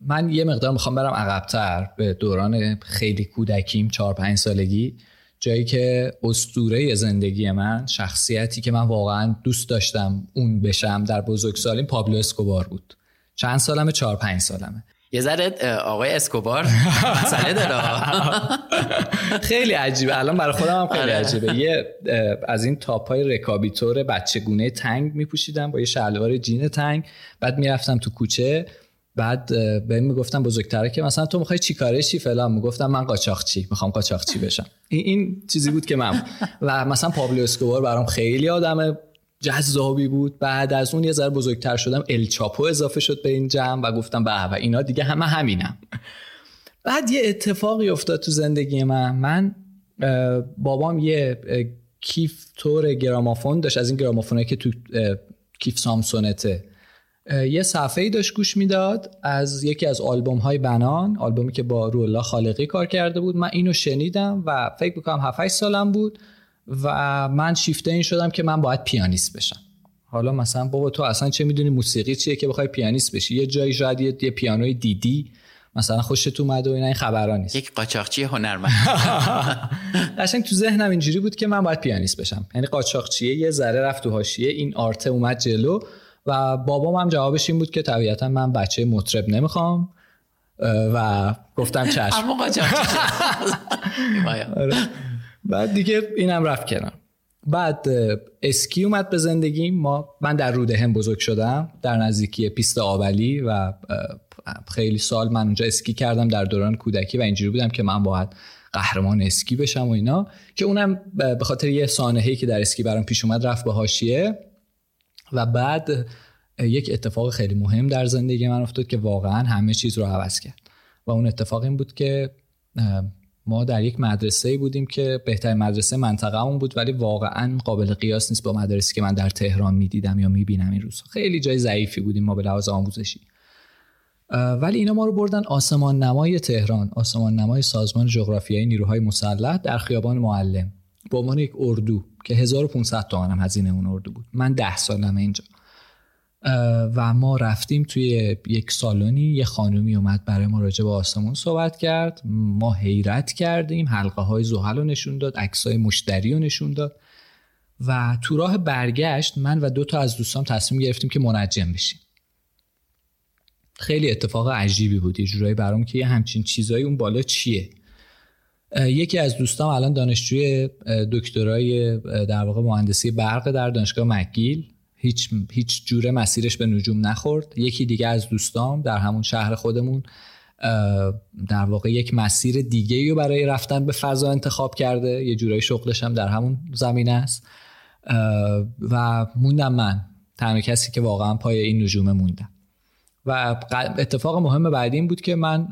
من یه مقدار میخوام برم عقبتر به دوران خیلی کودکیم، 4-5 سالگی، جایی که اسطوره زندگی من، شخصیتی که من واقعا دوست داشتم اون بشم در بزرگسالیم، پابلو اسکوبار بود. چند سالمه؟ 4-5 سالمه. یه ذره آقای اسکوبار مسئله داره. خیلی عجیبه، الان برای خودم هم خیلی عجیبه. یه از این تاپای رکابیتور بچگونه تنگ میپوشیدم با یه شلوار جین تنگ، بعد میرفتم تو کوچه، بعد بهم میگفتم بزرگتره که مثلا تو میخوای چیکارشی فلان، میگفتم من قاچاقچی، میخوام قاچاقچی بشم. این چیزی بود که من و مثلا پابلو اسکوبار برام خیلی آدم جذابی بود. بعد از اون یه ذره بزرگتر شدم، الچاپو اضافه شد به این جمع و گفتم به اینا دیگه همه همینم. بعد یه اتفاقی افتاد تو زندگی من بابام یه کیف تور گرامافون داشت، از این گرامافونه که تو کیف سامسونته، یه صفحه‌ای داشت گوش میداد از یکی از آلبوم‌های بنان، آلبومی که با روح‌الله خالقی کار کرده بود. من اینو شنیدم و فکر می‌کنم 7-8 سالم بود و من شیفته این شدم که من باید پیانیست بشم. حالا مثلا بابا تو اصلا چه میدونی موسیقی چیه که بخوای پیانیست بشی؟ یه جایی شاید یه پیانوی دیدی مثلا خوشت اومد و اینا، این خبرا نیست، یک قاچاقچی هنرمند. قشنگ تو ذهنم اینجوری بود که من باید پیانیست بشم، یعنی قاچاقچیه یه ذره رفت تو حاشیه، این آرت اومد جلو. و بابام هم جوابش این بود که طبیعتا من بچه مطرب نمیخوام و گفتم چشم، اما قاچاقچی. بعد دیگه اینم رفت کنار. بعد اسکی اومد به زندگیم. من در رودهن بزرگ شدم، در نزدیکی پیست آبلی، و خیلی سال من اونجا اسکی کردم در دوران کودکی و اینجوری بودم که من باید قهرمان اسکی بشم و اینا، که اونم به خاطر یه سانحه‌ای که در اسکی برام پیش اومد رفت به حاشیه. و بعد یک اتفاق خیلی مهم در زندگی من افتاد که واقعا همه چیز رو عوض کرد و اون اتفاق این بود که ما در یک مدرسه بودیم که بهترین مدرسه منطقه‌مون بود، ولی واقعاً قابل قیاس نیست با مدرسه‌ای که من در تهران می‌دیدم یا می‌بینم این روزها. خیلی جای ضعیفی بودیم ما به لحاظ آموزشی. ولی اینا ما رو بردن آسمان نمای تهران، آسمان نمای سازمان جغرافیایی نیروهای مسلح در خیابان معلم به عنوان یک اردو که 1500 تومان هم هزینه اون اردو بود. من 10 سالمه اینجا و ما رفتیم توی یک سالونی، یه خانومی اومد برای ما راجع به آسمون صحبت کرد، ما حیرت کردیم، حلقه های زحل رو نشون داد، عکسای مشتری رو نشون داد و تو راه برگشت من و 2 تا از دوستام تصمیم گرفتیم که منجم بشیم. خیلی اتفاق عجیبی بود یه جورایی برام که یه همچین چیزایی اون بالا چیه. یکی از دوستام الان دانشجوی دکترای در واقع مهندسی برق در دانشگاه مکگیل، هیچ جوره مسیرش به نجوم نخورد. یکی دیگه از دوستام در همون شهر خودمون در واقع یک مسیر دیگه‌ای رو برای رفتن به فضا انتخاب کرده، یه جورایی شغلش هم در همون زمینه است و موندم من تنها کسی که واقعا پای این نجومه موندم. و اتفاق مهم بعدی این بود که من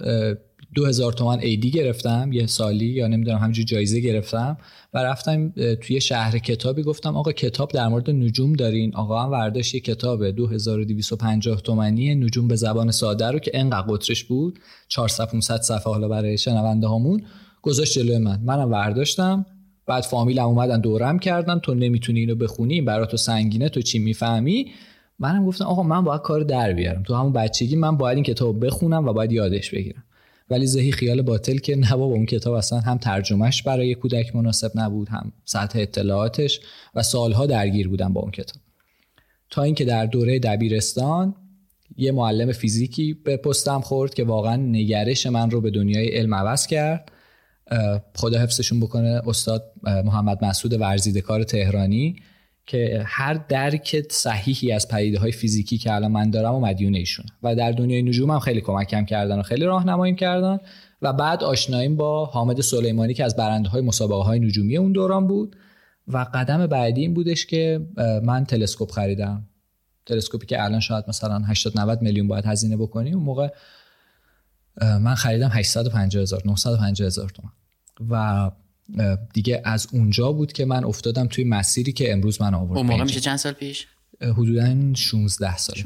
2000 تومان ایدی گرفتم یه سالی یا نمیدونم همینجور جایزه گرفتم و رفتم توی شهر کتابی گفتم آقا کتاب در مورد نجوم دارین؟ آقا هم ورداش یه کتابه 2250 تومانی نجوم به زبان ساده رو که انقدر قطرش بود 400-500 صفحه، حالا برای شنونده هامون گذاشت جلوی من، منم ورداشتم. بعد فامیلم اومدن دورم کردن تو نمیتونی اینو بخونی، برای تو سنگینه، تو چی میفهمی؟ منم گفتم آقا من باید کار در بیارم، تو همون بچگی من باید این کتاب بخونم و باید یادش بگیرم. ولی زهی خیال باطل که نه بابا، اون کتاب اصلا هم ترجمهش برای کودک مناسب نبود، هم سطح اطلاعاتش، و سالها درگیر بودم با اون کتاب تا اینکه در دوره دبیرستان یه معلم فیزیکی به پستم خورد که واقعا نگرش من رو به دنیای علم عوض کرد. خدا حفظشون بکنه، استاد محمد مسعود ورزیدکار تهرانی که هر درک صحیحی از پدیده‌های فیزیکی که الان من دارم و مدیون ایشون و در دنیای نجوم هم خیلی کمکم کردن و خیلی راهنماییم کردن. و بعد آشناییم با حامد سلیمانی که از برنده‌های مسابقه‌های نجومی اون دوران بود و قدم بعدی این بودش که من تلسکوپ خریدم، تلسکوپی که الان شاید مثلا 80-90 میلیون باید هزینه بکنیم، اون موقع من خریدم 850,000-950,000 تومان. و دیگه از اونجا بود که من افتادم توی مسیری که امروز من آوردم. اون موقع میشه چند سال پیش؟ حدوداً 16 سال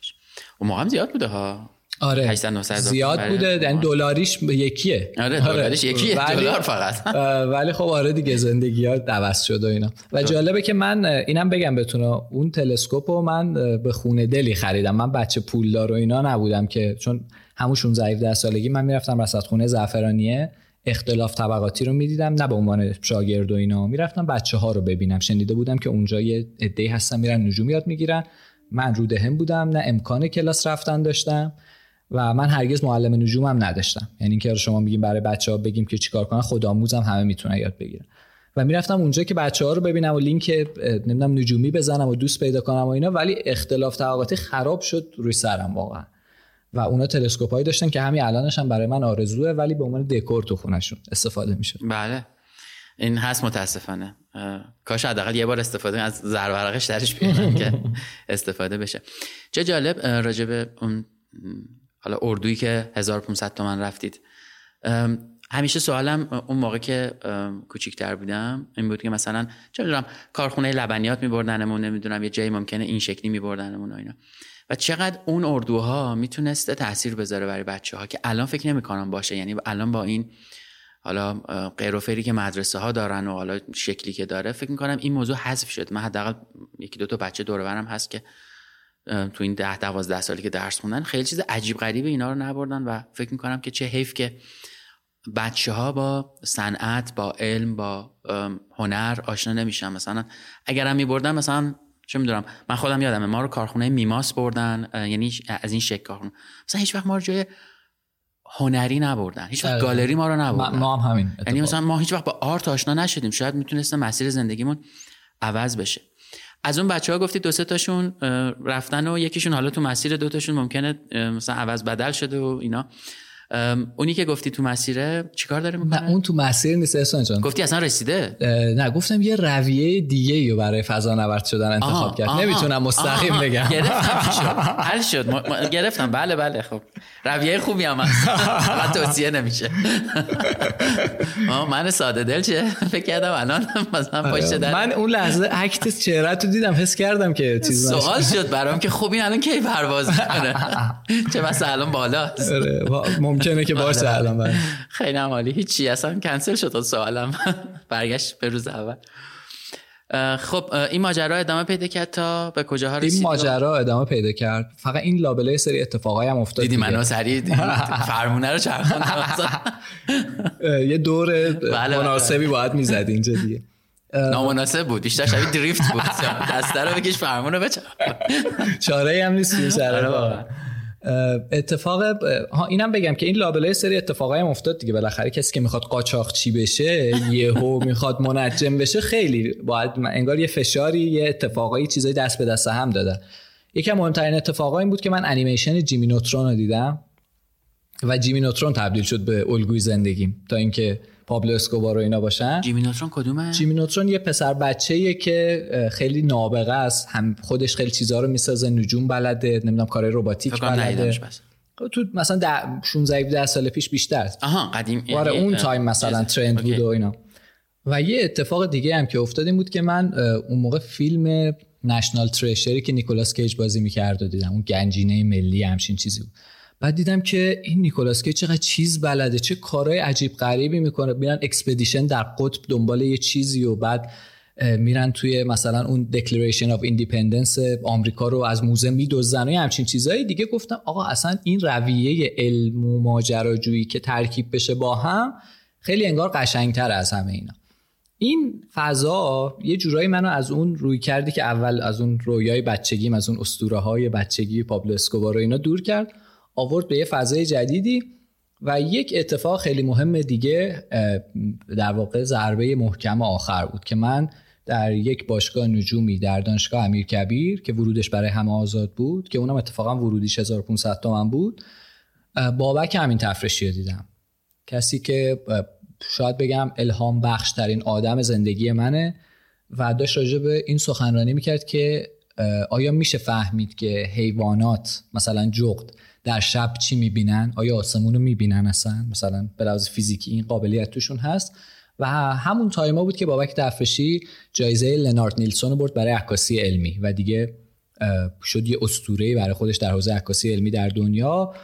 پیش. اون موقع زیاد بوده ها. آره 800-900 زیاد بوده، یعنی دلاریش یکیه. آره دلاریش یکیه، دلار فقط. ولی خب آره دیگه زندگی ها عوض شد و اینا. و جالبه که من اینم بگم بهتون اون تلسکوپو من به خونه دلی خریدم، من بچه پولدار و اینا نبودم که، چون همون 16-17 سالگی من میرفتم رصدخونه زعفرانیه، اختلاف طبقاتی رو میدیدم، نه به عنوان شاگرد و اینا، میرفتم بچه ها رو ببینم. شنیده بودم که اونجا یه عده‌ای هستن میرن نجوم یاد میگیرن، من رو دهم بودم، نه امکان کلاس رفتن داشتم و من هرگز معلم نجومم نداشتم، یعنی اینکه شما میگیم برای بچه‌ها بگیم که چیکار کنن، خودآموزم همه میتونن یاد بگیرن. و میرفتم اونجا که بچه‌ها رو ببینم و لینک نمیدونم نجومی بزنم و دوست پیدا کنم و اینا، ولی اختلاف طبقاتی خراب شد روی سرم واقعا. و اونا تلسکوپایی داشتن که همین الانش هم برای من آرزوه، ولی به عنوان دکور تو خونه‌شون استفاده میشه. بله این هست متاسفانه. کاش حداقل یه بار استفاده از زرورقش درش بیارن که استفاده بشه. چه جالب راجب اون حالا اردویی که 1500 تومان رفتید. همیشه سوالم اون موقع که کوچیک‌تر بودم این بود که مثلا چه می‌دونم کارخونه لبنیات می‌بردنمون، نمی‌دونم یه جایی ممکنه این شکلی می‌بردنمون و اینا. و چقدر اون اردوها میتونسته تأثیر بذاره برای بچه‌ها که الان فکر نمی‌کنم باشه، یعنی الان با این حالا قیروفری که مدرسه‌ها دارن و حالا شکلی که داره فکر می‌کنم این موضوع حذف شد. من حداقل 1-2 تا بچه دور و برم هست که تو این 10-12 سالی که درس خوندن خیلی چیز عجیب غریبه اینا رو نبردن و فکر می‌کنم که چه حیف که بچه‌ها با صنعت، با علم، با هنر آشنا نمیشن. مثلا اگرم می‌بردن مثلا چه میدونم، من خودم یادمه ما رو کارخونه میماس بردن، یعنی از این شکل کارخونه، مثلا هیچ وقت ما رو جای هنری نبردن، هیچ وقت گالری ما رو نبردن. ما هم همین، یعنی مثلا ما هیچ وقت با آرت آشنا نشدیم. شاید میتونسته مسیر زندگیمون عوض بشه. از اون بچه‌ها گفتید 2-3 تاشون رفتن و یکیشون حالا تو مسیر 2 تاشون ممکنه مثلا عوض بدل شده و اینا. اونی که گفتی تو مسیره چیکار داره میکنه؟ نه اون تو مسیر نیست احسان جان. گفتی اصلا رسیده؟ نه گفتم یه رویه دیگه‌ای رو برای فضانورد شدن انتخاب کرد. نمیتونم مستقیم بگم. حل شد. گرفتم. بله بله خب. رویه خوبی هم هست. البته توصیه نمیشه. من ساده دل چه فکر کردم الان مثلا پشت در من اون لحظه عکس چهره‌تو دیدم حس کردم که چیز نشه. سوال شد برام که خب این الان کی پرواز می‌کنه؟ چه واسه الان بالاست. ممکنه که باشه الان برای خیلی عالی. هیچی اصلا کنسل شد سوالم برگشت به روز اول. خب این ماجرا ادامه پیدا کرد تا به کجاها رسید؟ این ماجرا ادامه پیدا کرد. فقط این لابلای سری اتفاقایی هم افتاد. دیدی منو سری فرمونه رو چرخوندم. یه دور مناسبی باید میزد اینجا دیگه. نامناسب بود. بیشتر شبیه دریفت بود. دسته رو بکش فرمونه بچرخ. چاره‌ای هم نیست این شرایط. اتفاق اینم بگم که این لابلای سری اتفاقای هم افتاد دیگه. بالاخره کسی که میخواد قاچاقچی بشه یهو میخواد منجم بشه خیلی باید انگار یه فشاری یه اتفاقایی چیزای دست به دست هم دادن. یکی از مهمترین اتفاقا این بود که من انیمیشن جیمی نوترون رو دیدم و جیمی نوترون تبدیل شد به الگوی زندگیم تا اینکه پابلو اسکوبار و اینا باشن. جیمی نوترون کدومه؟ جیمی نوترون یه پسر بچه‌ایه که خیلی نابغه است، هم خودش خیلی چیزا رو میسازه، نجوم بلده، نمیدونم کارهای رباتیک بلده. تو مثلا 16-17 سال پیش بیشتر. آها قدیم. واره اون تایم مثلا ترند بود و اینا. و یه اتفاق دیگه هم که افتاد این بود که من اون موقع فیلم نشنال ترشری که نیکولاس کیج بازی می‌کرد رو دیدم. اون گنجینه ملی همچین چیزی بود. بعد دیدم که این نیکولاس کیج چقدر چیز بلده، چه کارهای عجیب غریبی میکنه. میرن اکسپدیشن در قطب دنبال یه چیزی و بعد میرن توی مثلا اون دکلریشن آف ایندیپندنس آمریکا رو از موزه میدزدن و همچین چیزایی دیگه. گفتم آقا اصلا این رویه علم و ماجراجویی که ترکیب بشه با هم خیلی انگار قشنگتر از همه اینا. این فضا یه جورایی منو از اون روی کردی که اول از اون رویای بچگیم، از اون اسطوره‌های بچگی پابلو اسکوبار و اینا دور کرد، آورد به یه فضای جدیدی. و یک اتفاق خیلی مهم دیگه در واقع ضربه محکم آخر بود که من در یک باشگاه نجومی در دانشگاه امیرکبیر که ورودش برای همه آزاد بود، که اونم اتفاقا ورودیش 1500 تومن بود، بابک امینتفرشی رو دیدم. کسی که شاید بگم الهام بخش ترین آدم زندگی منه و داشت راجع به این سخنرانی میکرد که آیا میشه فهمید که حیوانات مثلا جغد در شب چی میبینن؟ آیا آسمون رو میبینن اصلا؟ مثلا به لحاظ فیزیکی این قابلیت توشون هست. و همون تایما بود که بابک تفرشی جایزه لنارد نیلسون رو برد برای عکاسی علمی و دیگه شد یه اسطوره برای خودش در حوزه عکاسی علمی در دنیا.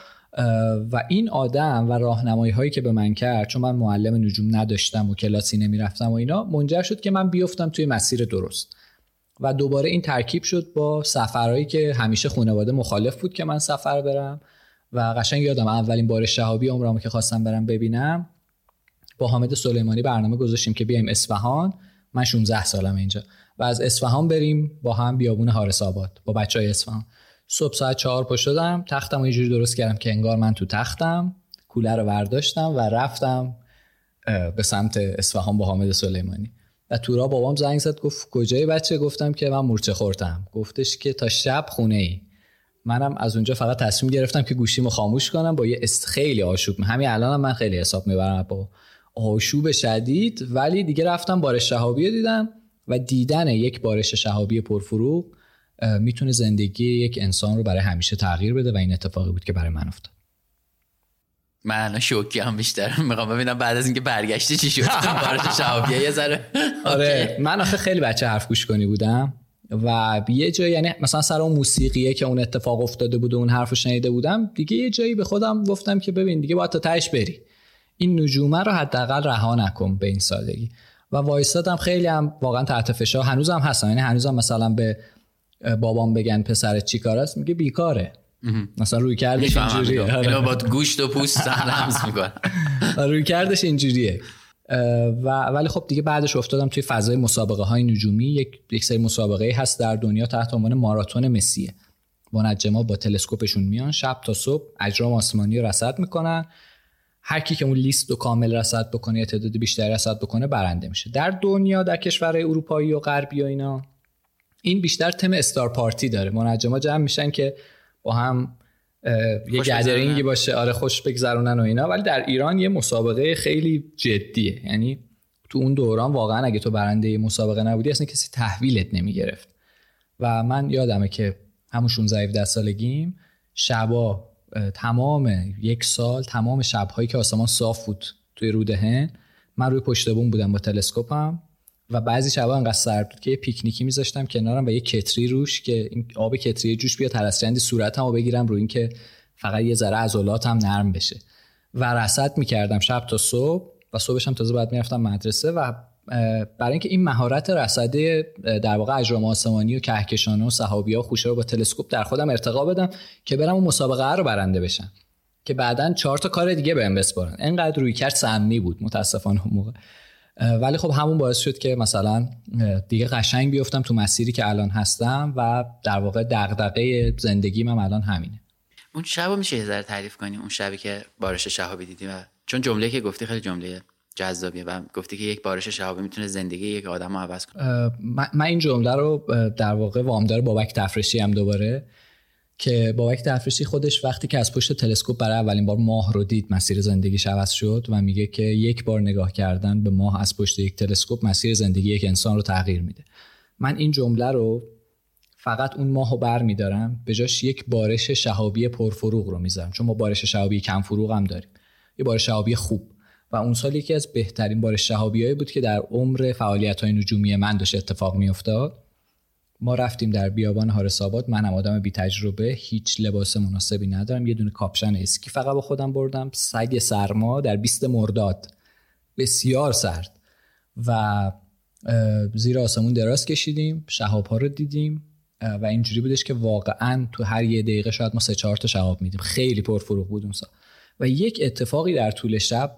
و این آدم و راهنمایی هایی که به من کرد، چون من معلم نجوم نداشتم و کلاسی نمیرفتم و اینا، منجر شد که من بیفتم توی مسیر درست. و دوباره این ترکیب شد با سفرهایی که همیشه خانواده مخالف بود که من سفر برم. و قشنگ یادم اولین بار شهابی عمرم که خواستم برم ببینم، با حامد سلیمانی برنامه گذاشتیم که بیایم اصفهان. من 16 سالم اینجا و از اصفهان بریم با هم بیابون حارس آباد با بچهای اصفهان. صبح ساعت 4 پا شدم، تختم اینجوری درست کردم که انگار من تو تختم، کوله رو برداشتم و رفتم به سمت اصفهان با حامد سلیمانی. و تو راه بابام زنگ زد، گفت کجایی بچه؟ گفتم که من مورچه خوردم. گفتش که تا شب خونه ای. منم از اونجا فقط تصمیم گرفتم که گوشیمو خاموش کنم با یه خیلی آشوب. همین الانم من خیلی حساب میبرم با آشوب شدید. ولی دیگه رفتم بارش شهابی رو دیدم و دیدن یک بارش شهابی پرفروغ میتونه زندگی یک انسان رو برای همیشه تغییر بده و این اتفاقی بود که برای من افتاد. من الان شوکی هم بیشتر میخوام ببینم بعد از اینکه برگشتی چی شد. بارش شهابیه یه ذره. آره من آخه خیلی بچه حرف گوش کنی بودم و یه جایی، یعنی مثلا سر اون موسیقیه که اون اتفاق افتاده بود و اون حرفو شنیده بودم دیگه، یه جایی به خودم گفتم که ببین دیگه باید تا تهش بری، این نجومه رو حداقل رها نکن به این سادگی. و وایسادم خیلی هم واقعا تحت فشار هنوزم هستم. یعنی هنوزم مثلا به بابام بگن پسرت چیکاره است میگه بیکاره. مثلا روی کردش اینجوریه. اینا با گوشت و پوست لمس میکنن. روی کردش اینجوریه. و ولی خب دیگه بعدش افتادم توی فضای مسابقه های نجومی. یک سری مسابقه هست در دنیا تحت عنوان ماراتون مسیه. منجما با تلسکوپشون میان شب تا صبح اجرام آسمانی رو رصد میکنن. هر کی که اون لیست رو کامل رصد بکنه، تعداد بیشتری رصد بکنه برنده میشه. در دنیا، در کشورهای اروپایی و غربی و اینا، این بیشتر تم استار پارتی داره. منجما جمع میشن که با هم یه گدرینگی باشه، آره خوش بگذرونن و اینا. ولی در ایران یه مسابقه خیلی جدیه، یعنی تو اون دوران واقعا اگه تو برنده مسابقه نبودی اصلا کسی تحویلت نمیگرفت. و من یادمه که همون 16-17 سالگیم شبا تمام یک سال، تمام شب‌هایی که آسمان صاف بود توی رودهن، من روی پشت بوم بودم با تلسکوپم و بعضی شبا انقدر سرد بود که یه پیکنیکی میذاشتم کنارم و یه کتری روش که این آب کتری جوش بیاد ترسیدن صورتمو بگیرم روی این که فقط یه ذره عضلاتم نرم بشه و رصد می‌کردم شب تا صبح و صبحش هم تازه بعد میرفتم مدرسه. و برای اینکه این مهارت رصد در واقع اجرام آسمانی و کهکشان و سحابی‌ها و خوشه رو با تلسکوپ در خودم ارتقا بدم که برم اون مسابقه رو برنده بشم که بعداً 4 تا کار دیگه بهم بسپارن. اینقدر رویکرد سمی بود متأسفانه اون موقع. ولی خب همون باعث شد که مثلا دیگه قشنگ بیافتم تو مسیری که الان هستم و در واقع دغدغه زندگیم هم الان همینه. اون شبو میشه یه ذره تعریف کنی؟ اون شبی که بارش شهابی دیدی و چون جمله‌ای که گفتی خیلی جمله جذابیه و گفتی که یک بارش شهابی میتونه زندگی یک آدمو عوض کنه. من این جمله رو در واقع وامدار بابک تفرشی هم دوباره، که بابک تفرشی خودش وقتی که از پشت تلسکوپ برای اولین بار ماه رو دید مسیر زندگیش عوض شد و میگه که یک بار نگاه کردن به ماه از پشت یک تلسکوپ مسیر زندگی یک انسان رو تغییر میده. من این جمله رو فقط اون ماه رو بر میدارم، به جاش یک بارش شهابی پرفروغ رو میذارم، چون ما بارش شهابی کم فروغ هم داریم، یه بارش شهابی خوب. و اون سال یکی از بهترین بارش شهابیایی بود که در عمر فعالیت‌های نجومی من داشت اتفاق می‌افتاد. ما رفتیم در بیابان حارس آباد، منم آدم بی تجربه، هیچ لباس مناسبی ندارم، یه دونه کاپشن اسکی فقط با خودم بردم، سگ سرما در 20 مرداد، بسیار سرد، و زیر آسمون دراز کشیدیم، شهاب‌ها رو دیدیم و اینجوری بودش که واقعاً تو هر یه دقیقه شاید ما 3-4 تا شهاب می‌دیدیم، خیلی پرفروغ بود اون سال. و یک اتفاقی در طول شب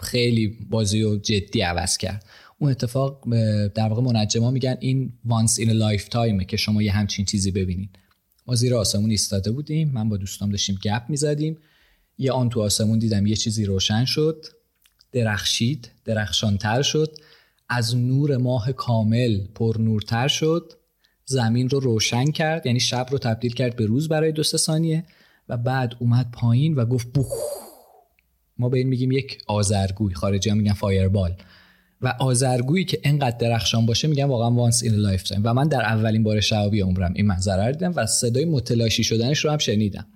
خیلی بازی و جدی عوض کرد. اون اتفاق در واقع منجما میگن این once in a lifetime که شما یه همچین چیزی ببینید. ما زیر آسمون ایستاده بودیم، من با دوستام داشتیم گپ میزدیم، یه آن تو آسمون دیدم یه چیزی روشن شد، درخشید، درخشانتر شد، از نور ماه کامل پر نورتر شد، زمین رو روشن کرد، یعنی شب رو تبدیل کرد به روز برای 2-3 ثانیه و بعد اومد پایین و گفت بوخ. ما به این میگیم یک آذرگوی، خارجی ها میگن فایربال، و آذرگویی که انقدر درخشان باشه میگن واقعا once in a lifetime. و من در اولین بار شهابی عمرم این منظره رو دیدم و صدای متلاشی شدنش رو هم شنیدم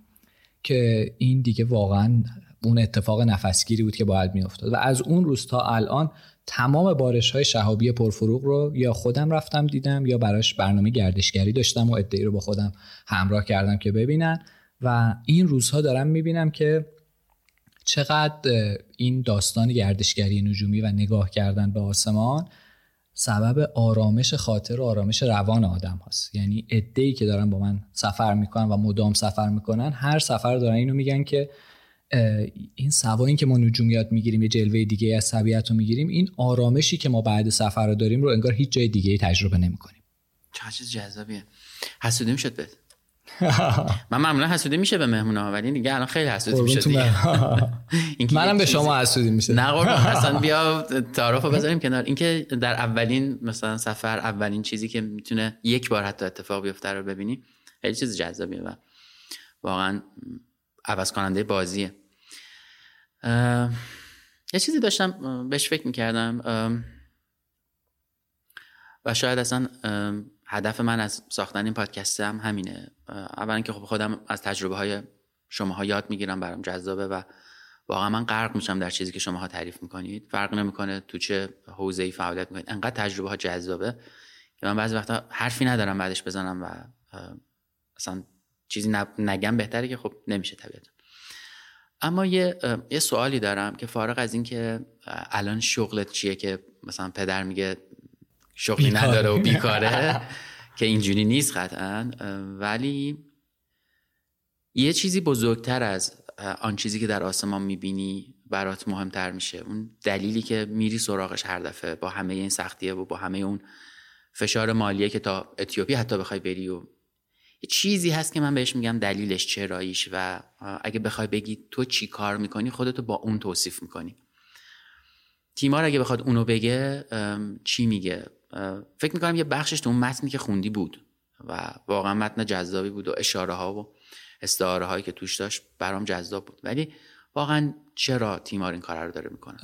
که این دیگه واقعا اون اتفاق نفسگیری بود که باید میافتاد. و از اون روز تا الان تمام بارش های شهابی پرفروغ رو یا خودم رفتم دیدم یا براش برنامه گردشگری داشتم و عده‌ای رو با خودم همراه کردم که ببینن. و این روزها دارم میبینم که چقدر این داستان گردشگری نجومی و نگاه کردن به آسمان سبب آرامش خاطر و آرامش روان آدم هست. یعنی عده‌ای که دارن با من سفر میکنن و مدام سفر میکنن، هر سفر دارن اینو میگن که این سوایی که ما نجومیات میگیریم، یه جلوه دیگه از طبیعت رو میگیریم، این آرامشی که ما بعد سفر رو داریم رو انگار هیچ جای دیگه تجربه نمیکنیم. چه چیز جذابیه. حسودی میشد بهت؟ من معمولا حسودی میشه به مهمون‌ها، ولی دیگه الان خیلی حسودی میشه. منم به شما حسودی میشه. نه قربان، اصلا بیا تعارفو بذاریم کنار. اینکه در اولین مثلا سفر، اولین چیزی که میتونه یک بار حتی اتفاق بیفته رو ببینی، خیلی چیز جذابیه و واقعا عوض کننده بازیه. یه چیزی داشتم بهش فکر می‌کردم و شاید اصلا هدف من از ساختن این پادکست هم همینه. اولا که خب خودم از تجربه های شماها یاد میگیرم، برام جذابه و واقعا من غرق میشم در چیزی که شماها تعریف میکنید. فرق نمیکنه تو چه حوزه‌ای فعالیت میکنید، انقدر تجربه ها جذابه که من بعضی وقتا حرفی ندارم بعدش بزنم و اصلا چیزی نگم بهتره که خب نمیشه طبیعتا. اما یه سوالی دارم که فارغ از این که الان شغلت چیه که مثلا پدر میگه شغلی نداره و بیکاره که اینجوری نیست قطعا، ولی یه چیزی بزرگتر از آن چیزی که در آسمان میبینی برات مهمتر میشه. اون دلیلی که میری سراغش هر دفعه با همه این سختیه و با همه اون فشار مالیه که تا اتیوپی حتی بخوای بری، و یه چیزی هست که من بهش میگم دلیلش، چراییش، و اگه بخوای بگی تو چی کار میکنی خودتو با اون توصیف میکنی. تیمار اگه بخواد اونو بگه چی میگه؟ فکر میکنم یه بخشش تو اون متنی که خوندی بود و واقعا متن جذابی بود و اشاره ها و استعاره هایی که توش داشت برام جذاب بود. ولی واقعا چرا تیمار این کار رو داره میکنه؟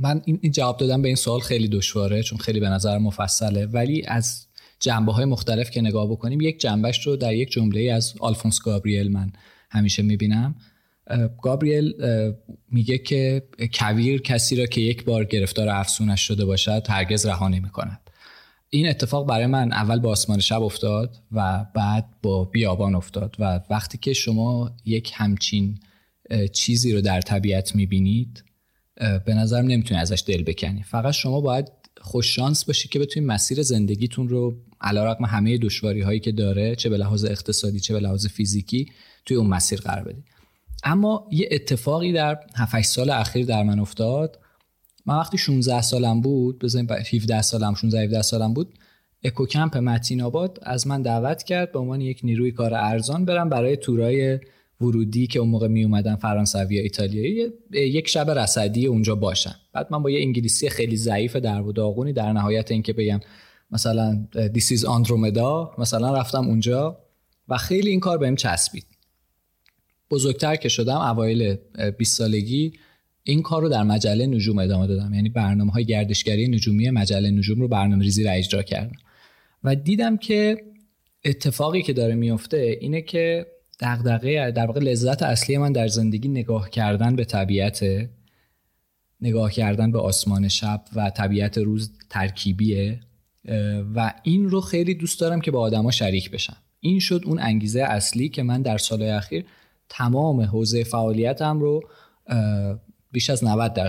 من این جواب دادم به این سوال خیلی دشواره چون خیلی به نظر مفصله، ولی از جنبه‌های مختلف که نگاه بکنیم، یک جنبهش رو در یک جمله‌ای از آلفونس گابریل من همیشه میبینم. گابریل میگه که کویر کسی را که یک بار گرفتار افسونش شده باشد هرگز رها نمی‌کند. این اتفاق برای من اول با آسمان شب افتاد و بعد با بیابان افتاد، و وقتی که شما یک همچین چیزی رو در طبیعت میبینید به نظرم نمیتونی ازش دل بکنی. فقط شما باید خوش شانس باشی که بتونید مسیر زندگیتون رو علیرغم همه دشواری‌هایی که داره، چه به لحاظ اقتصادی چه به لحاظ فیزیکی، توی اون مسیر قرار بدید. اما یه اتفاقی در 7-8 سال اخیر در من افتاد. من وقتی 16 سالم بود، بزنیم 17 سالم 16-17 سالم بود، اکوکمپ متین آباد از من دعوت کرد به عنوان یک نیروی کار ارزان برم برای تورای ورودی که اون موقع می اومدن فرانسوی یا ایتالیایی، یک شب رصدی اونجا باشن. بعد من با یه انگلیسی خیلی ضعیف در و داغونی، در نهایت اینکه بگم مثلا This is Andromeda مثلا، رفتم اونجا و خیلی این کار بهم چسبید. بزرگتر که شدم، اوایل 20 سالگی این کار رو در مجله نجوم ادامه دادم، یعنی برنامه‌های گردشگری نجومی مجله نجوم رو برنامه‌ریزی را اجرا کردم و دیدم که اتفاقی که داره میفته اینه که دغدغه، در واقع لذت اصلی من در زندگی نگاه کردن به طبیعت، نگاه کردن به آسمان شب و طبیعت روز ترکیبیه و این رو خیلی دوست دارم که با آدما شریک بشم. این شد اون انگیزه اصلی که من در سالهای اخیر تمام حوزه فعالیتم رو، بیش از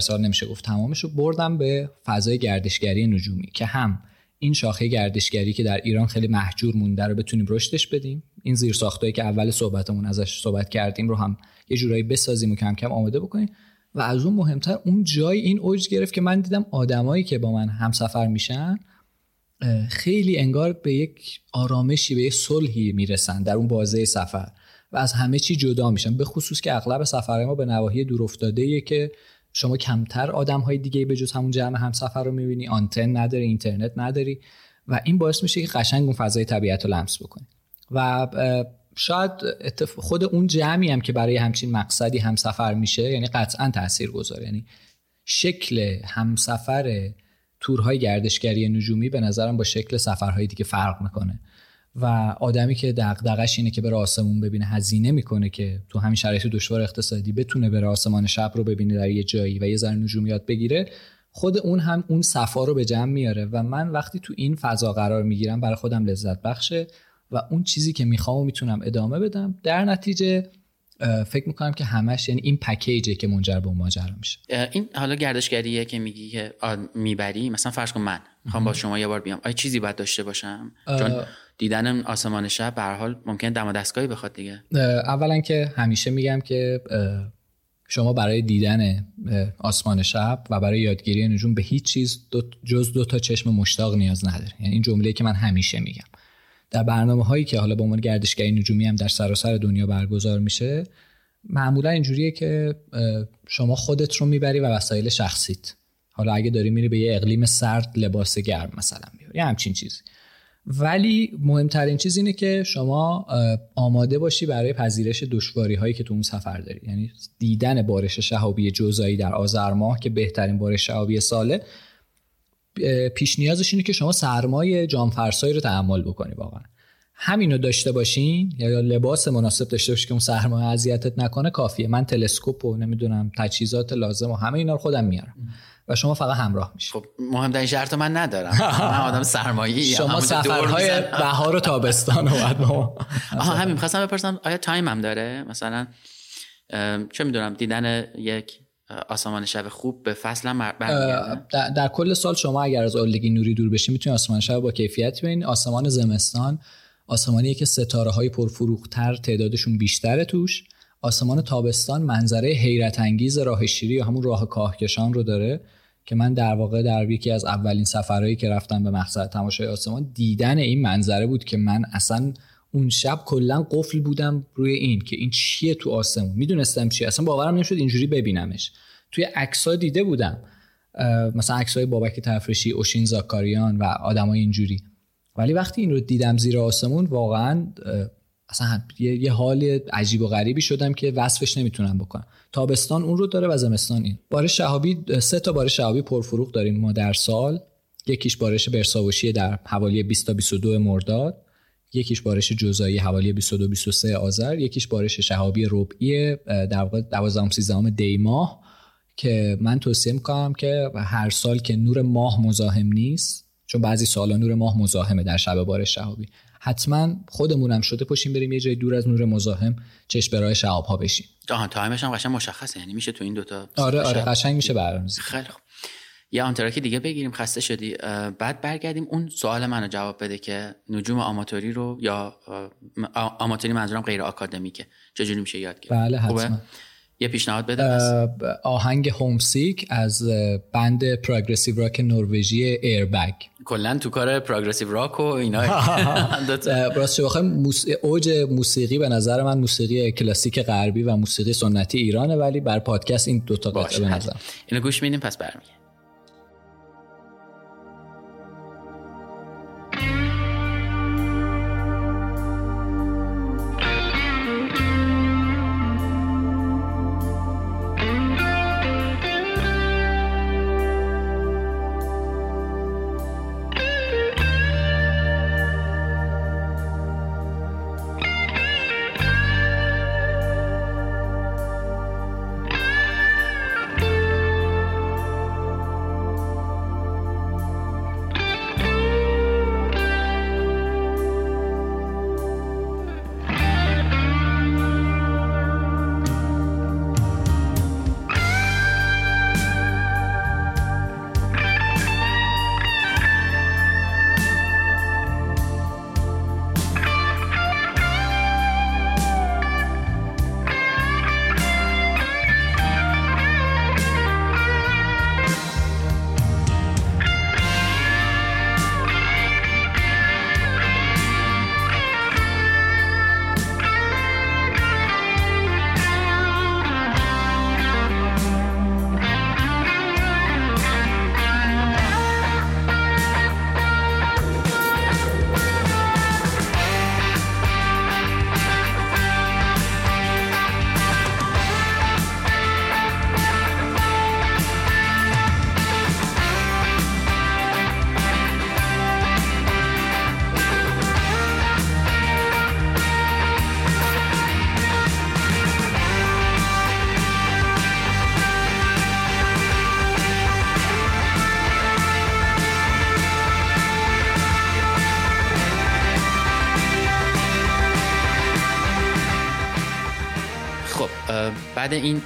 90% نمیشه گفت تمامش رو، بردم به فضای گردشگری نجومی که هم این شاخه گردشگری که در ایران خیلی محجور مونده رو بتونیم رشدش بدیم، این زیرساختایی که اول صحبتمون ازش صحبت کردیم رو هم یه جورایی بسازیم و کم کم آماده بکنیم، و از اون مهمتر اون جای این اوج گرفت که من دیدم آدمایی که با من همسفر میشن خیلی انگار به یک آرامشی، به یک صلحی میرسن در اون بازه سفر و از همه چی جدا میشن، به خصوص که اغلب سفر ما به نواحی دورافتاده‌ایه که شما کمتر آدم‌های دیگه به جز همون جمع همسفر رو می‌بینی، آنتن نداری، اینترنت نداری، و این باعث میشه که قشنگ اون فضای طبیعت رو لمس بکنی. و شاید خود اون جمعی هم که برای همچین مقصدی همسفر میشه، یعنی قطعاً تاثیرگذاره. یعنی شکل همسفر تورهای گردشگری نجومی به نظرم با شکل سفرهای دیگه فرق میکنه و آدمی که دغدغش اینه که بره آسمون ببینه، هزینه میکنه که تو همین شرایط دشوار اقتصادی بتونه بره آسمان شب رو ببینه در یه جایی و یه ذره نجومیات بگیره، خود اون هم اون صفا رو به جمع میاره و من وقتی تو این فضا قرار میگیرم برای خودم لذت بخشه و اون چیزی که میخوام و میتونم ادامه بدم. در نتیجه فکر میکنم که همش، یعنی این پکیجه که منجر به ماجرا میشه. این حالا گردشگریه که میگی که میبری، مثلا فرض کن من میخوام با شما یه بار بیام، آیا چیزی باید داشته باشم؟ چون دیدن آسمان شب به هر حال ممکنه دم و دستگاهی بخواد دیگه. اولا که همیشه میگم که شما برای دیدن آسمان شب و برای یادگیری نجوم به هیچ چیز جز 2 تا چشم مشتاق نیاز نداری. یعنی این جمله‌ای که من همیشه میگم در برنامه‌هایی که حالا به عنوان گردشگری نجومی هم در سراسر دنیا برگزار میشه، معمولا اینجوریه که شما خودت رو میبری و وسایل شخصیت. حالا اگه داری میری به یه اقلیم سرد، لباس گرم مثلا میبری، همچین چیزی. ولی مهمترین چیز اینه که شما آماده باشی برای پذیرش دشواری‌هایی که تو اون سفر داری. یعنی دیدن بارش شهابی جزایی در آذر ماه که بهترین بارش شهابی ساله، پیش نیازش اینه که شما سرمایه جامفرسایی رو تحمل بکنی. واقعا همینو داشته باشین، یا لباس مناسب داشته باشی که اون سرمایه اذیتت نکنه، کافیه. من تلسکوپ و نمیدونم تجهیزات لازم و همه اینا رو خودم میارم و شما فقط همراه میشید. خب مهم‌ترین شرط من ندارم، من آدم سرمایه‌ای. شما سفرهای بهار و تابستان رو بعد ما همین می‌خواستم بپرسم، آیا تایم هم داره؟ مثلا چه میدونم، دیدن یک آسمان شب خوب به فصل برمیگرده. در کل سال شما اگر از آلودگی نوری دور بشی میتونی آسمان شب با کیفیت ببینی. آسمان زمستان آسمانیه که ستاره‌های پرفروغ‌تر تعدادشون بیشتره توش. آسمان تابستان منظره حیرت انگیز راه شیری یا همون راه کاهکشان رو داره که من در واقع در یکی از اولین سفرهایی که رفتم به مقصد تماشای آسمان، دیدن این منظره بود که من اصلا اون شب کلا قفل بودم روی این که این چیه تو آسمون. میدونستم چیه، اصلا باورم نمیشد اینجوری ببینمش. توی عکس‌ها دیده بودم، مثلا عکس‌های بابک تفرشی، اوشین زاکاریان و آدمای اینجوری، ولی وقتی این رو دیدم زیر آسمون واقعا اصلا یه حال عجیب و غریبی شدم که وصفش نمیتونم بکنم. تابستان اون رو داره و زمستان این. بارش شهابی، 3 تا بارش شهابی پرفروغ داریم ما در سال. یکیش بارش برساوشی در حوالی 20 تا 22 مرداد، یکیش بارش جزایی حوالی 22 23 آذر، یکیش بارش شهابی ربعی در واقع 12 13 دی ماه که من توصیه می‌کنم که هر سال که نور ماه مزاحم نیست، چون بعضی سالا نور ماه مزاحمه در شب بارش شهابی، حتما خودمونم شده پشیم بریم یه جای دور از نور مزاحم چش برای شهاب ها بشیم. آها، تایمش هم قشنگ مشخصه، یعنی میشه تو این دوتا. آره قشنگ میشه برنامه‌ریزی. خیلی خوب، یه آنتراکی دیگه بگیریم، خسته شدی، بعد برگردیم اون سوال منو جواب بده که نجوم آماتوری رو، یا آماتوری منظورم غیر آکادمیکه، چجوری میشه یاد گرفت؟ بله حتما. یه پیشنهاد بده. آهنگ هومسیک از بند پروگرسیو راک نروژی ایربگ. کلا تو کار پروگرسیو راک و اینا راست چه بخوایم اوج موسیقی به نظر من موسیقی کلاسیک غربی و موسیقی سنتی ایرانه، ولی بر پادکست این دوتا قطعه به نظر اینو گوش میدیم پس برمیگردیم. بعد این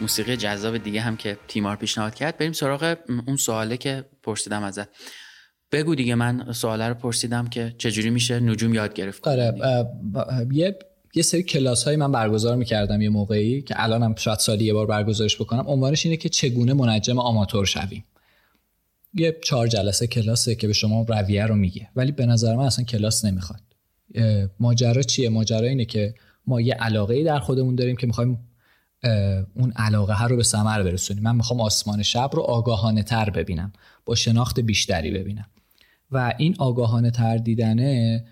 موسیقی جذاب دیگه هم که تیمار پیشنهاد کرد، بریم سراغ اون سواله که پرسیدم ازت. بگو دیگه، من سواله رو پرسیدم که چجوری میشه نجوم یاد گرفت. آره، یه سری کلاس هایی من برگزار میکردم یه موقعی که الان هم شاید سالی یه بار برگزارش بکنم. عنوانش اینه که چگونه منجم آماتور شویم. یه 4 جلسه کلاسه که به شما رویه رو میگه، ولی به نظر من اصلا کلاس نمیخواد. ماجرا چیه؟ ماجرا اینه که ما یه علاقه‌ای در خودمون داریم که می‌خوایم اون علاقه ها رو به ثمر برسونیم. من میخوام آسمان شب رو آگاهانه تر ببینم، با شناخت بیشتری ببینم، و این آگاهانه تر دیدنه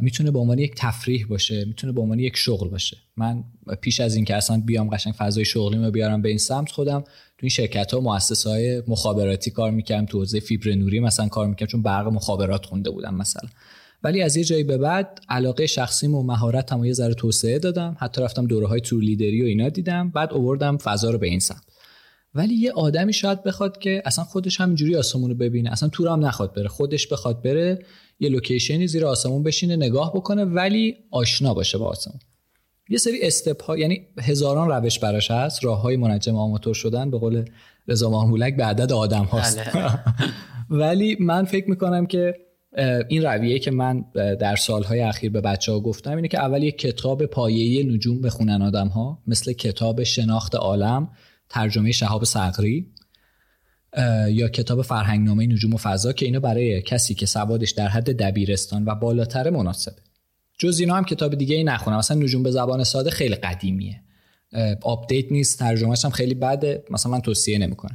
میتونه به عنوان یک تفریح باشه، میتونه به عنوان یک شغل باشه. من پیش از این که اصلا بیام قشنگ فضای شغلیم رو بیارم به این سمت، خودم تو این شرکت ها و مؤسسه های مخابراتی کار میکردم، تو حوزه فیبر نوری مثلا کار میکردم، چون برق مخابرات خونده بودم مثلا. ولی از یه جایی به بعد علاقه شخصیم و مهارتم رو یه ذره توسعه دادم، حتی رفتم دوره‌های تور لیدری و اینا دیدم، بعد آوردم فضا رو به این سمت. ولی یه آدمی شاید بخواد که اصلا خودش همینجوری آسمون رو ببینه، اصلا تور هم نخواد بره، خودش بخواد بره یه لوکیشنی زیر آسمون بشینه نگاه بکنه، ولی آشنا باشه با آسمون. یه سری استپ‌ها، یعنی هزاران روش براش هست، راه‌های منجم آماتور شدن به قول رضا مامولک به عدد آدم هاست. ولی من فکر می‌کنم که این رویه که من در سالهای اخیر به بچه‌ها گفتم اینه که اول یک کتاب پایه‌ای نجوم بخونن آدم‌ها، مثل کتاب شناخت عالم ترجمه شهاب صقری یا کتاب فرهنگنامه نجوم و فضا، که اینا برای کسی که سوادش در حد دبیرستان و بالاتر مناسبه. جز اینا هم کتاب دیگه‌ای نخونم. مثلا نجوم به زبان ساده خیلی قدیمیه، آپدیت نیست، ترجمه‌اش هم خیلی بده، مثلا من توصیه نمی‌کنم.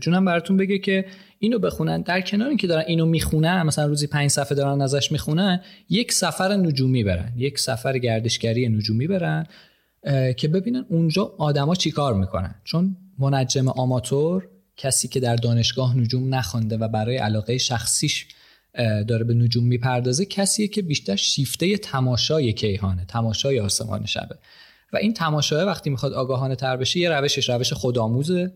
جونم براتون بگه که اینو بخونن در کنار این که دارن اینو میخونن، مثلا روزی 5 صفحه دارن ازش میخونن، یک سفر نجومی برن، یک سفر گردشگری نجومی برن که ببینن اونجا آدما چیکار میکنن. چون منجم آماتور، کسی که در دانشگاه نجوم نخونده و برای علاقه شخصیش داره به نجوم میپردازه، کسیه که بیشتر شیفته تماشای کیهانه، تماشای آسمان شبه. و این تماشای وقتی میخواد آگاهانه تر بشه، یه روشش روش خودآموزه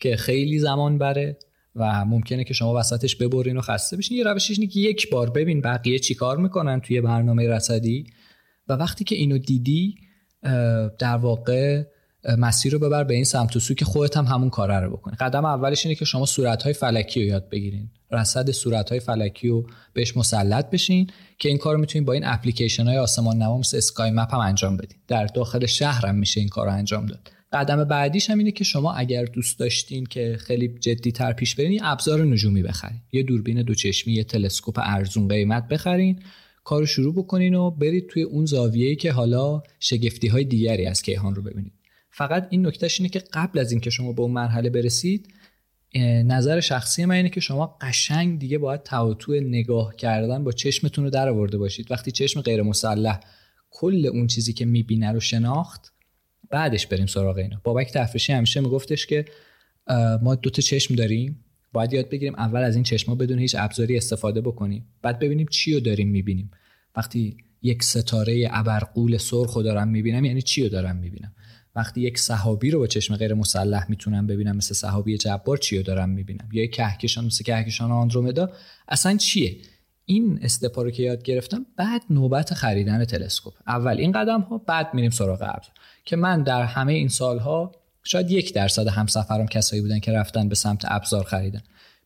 که خیلی زمان بره و ممکنه که شما وسطش ببرین و خسته بشین. یه روشش اینه که یک بار ببین بقیه چی کار میکنن توی برنامه رصدی، و وقتی که اینو دیدی در واقع مسیر رو ببر به این سمت و سو که خودت هم همون کاره رو بکنی. قدم اولش اینه که شما صورت‌های فلکی رو یاد بگیرین، رصد صورت‌های فلکی رو بهش مسلط بشین که این کار رو میتونین با این اپلیکیشن‌های آسمان نما مثل اسکای مپ هم انجام بدین. در داخل شهر هم میشه این کار رو انجام داد. قدم بعدیش هم اینه که شما اگر دوست داشتین که خیلی جدی‌تر پیش برین، ابزار نجومی بخرین، یه دوربین دوچشمی، یه تلسکوپ ارزون قیمت بخرین، کارو شروع بکنین و برید توی اون زاویه‌ای که حالا شگفتی‌های دیگری از کیهان رو ببینید. فقط این نکتهش اینه که قبل از این که شما به اون مرحله برسید، نظر شخصی من اینه که شما قشنگ دیگه باید تعاطو نگاه کردن با چشمتون رو درآورده باشید. وقتی چشم غیر مسلح کل اون چیزی که می‌بینه رو شناخت، بعدش بریم سراغ اینا. بابک تفرشی همیشه میگفتش که ما 2 تا چشم داریم، باید یاد بگیریم اول از این چشما بدون هیچ ابزاری استفاده بکنیم، بعد ببینیم چی رو داریم می‌بینیم. وقتی یک ستاره ابرقول سرخ رو دارم می‌بینم، یعنی چی رو دارم می‌بینم. وقتی یک سحابی رو با چشم غیر مسلح میتونم ببینم، مثل سحابی جبار، چی رو دارم می‌بینم، یا یک کهکشان مثل کهکشان آندرومدا، اصلا چیه. این استپا رو که یاد گرفتم، بعد نوبت خریدن تلسکوپ. اول این قدم‌ها، بعد میریم سراغ ابزار. که من در همه این سالها شاید 1% همسفرام کسایی بودن که رفتن به سمت ابزار خریدن.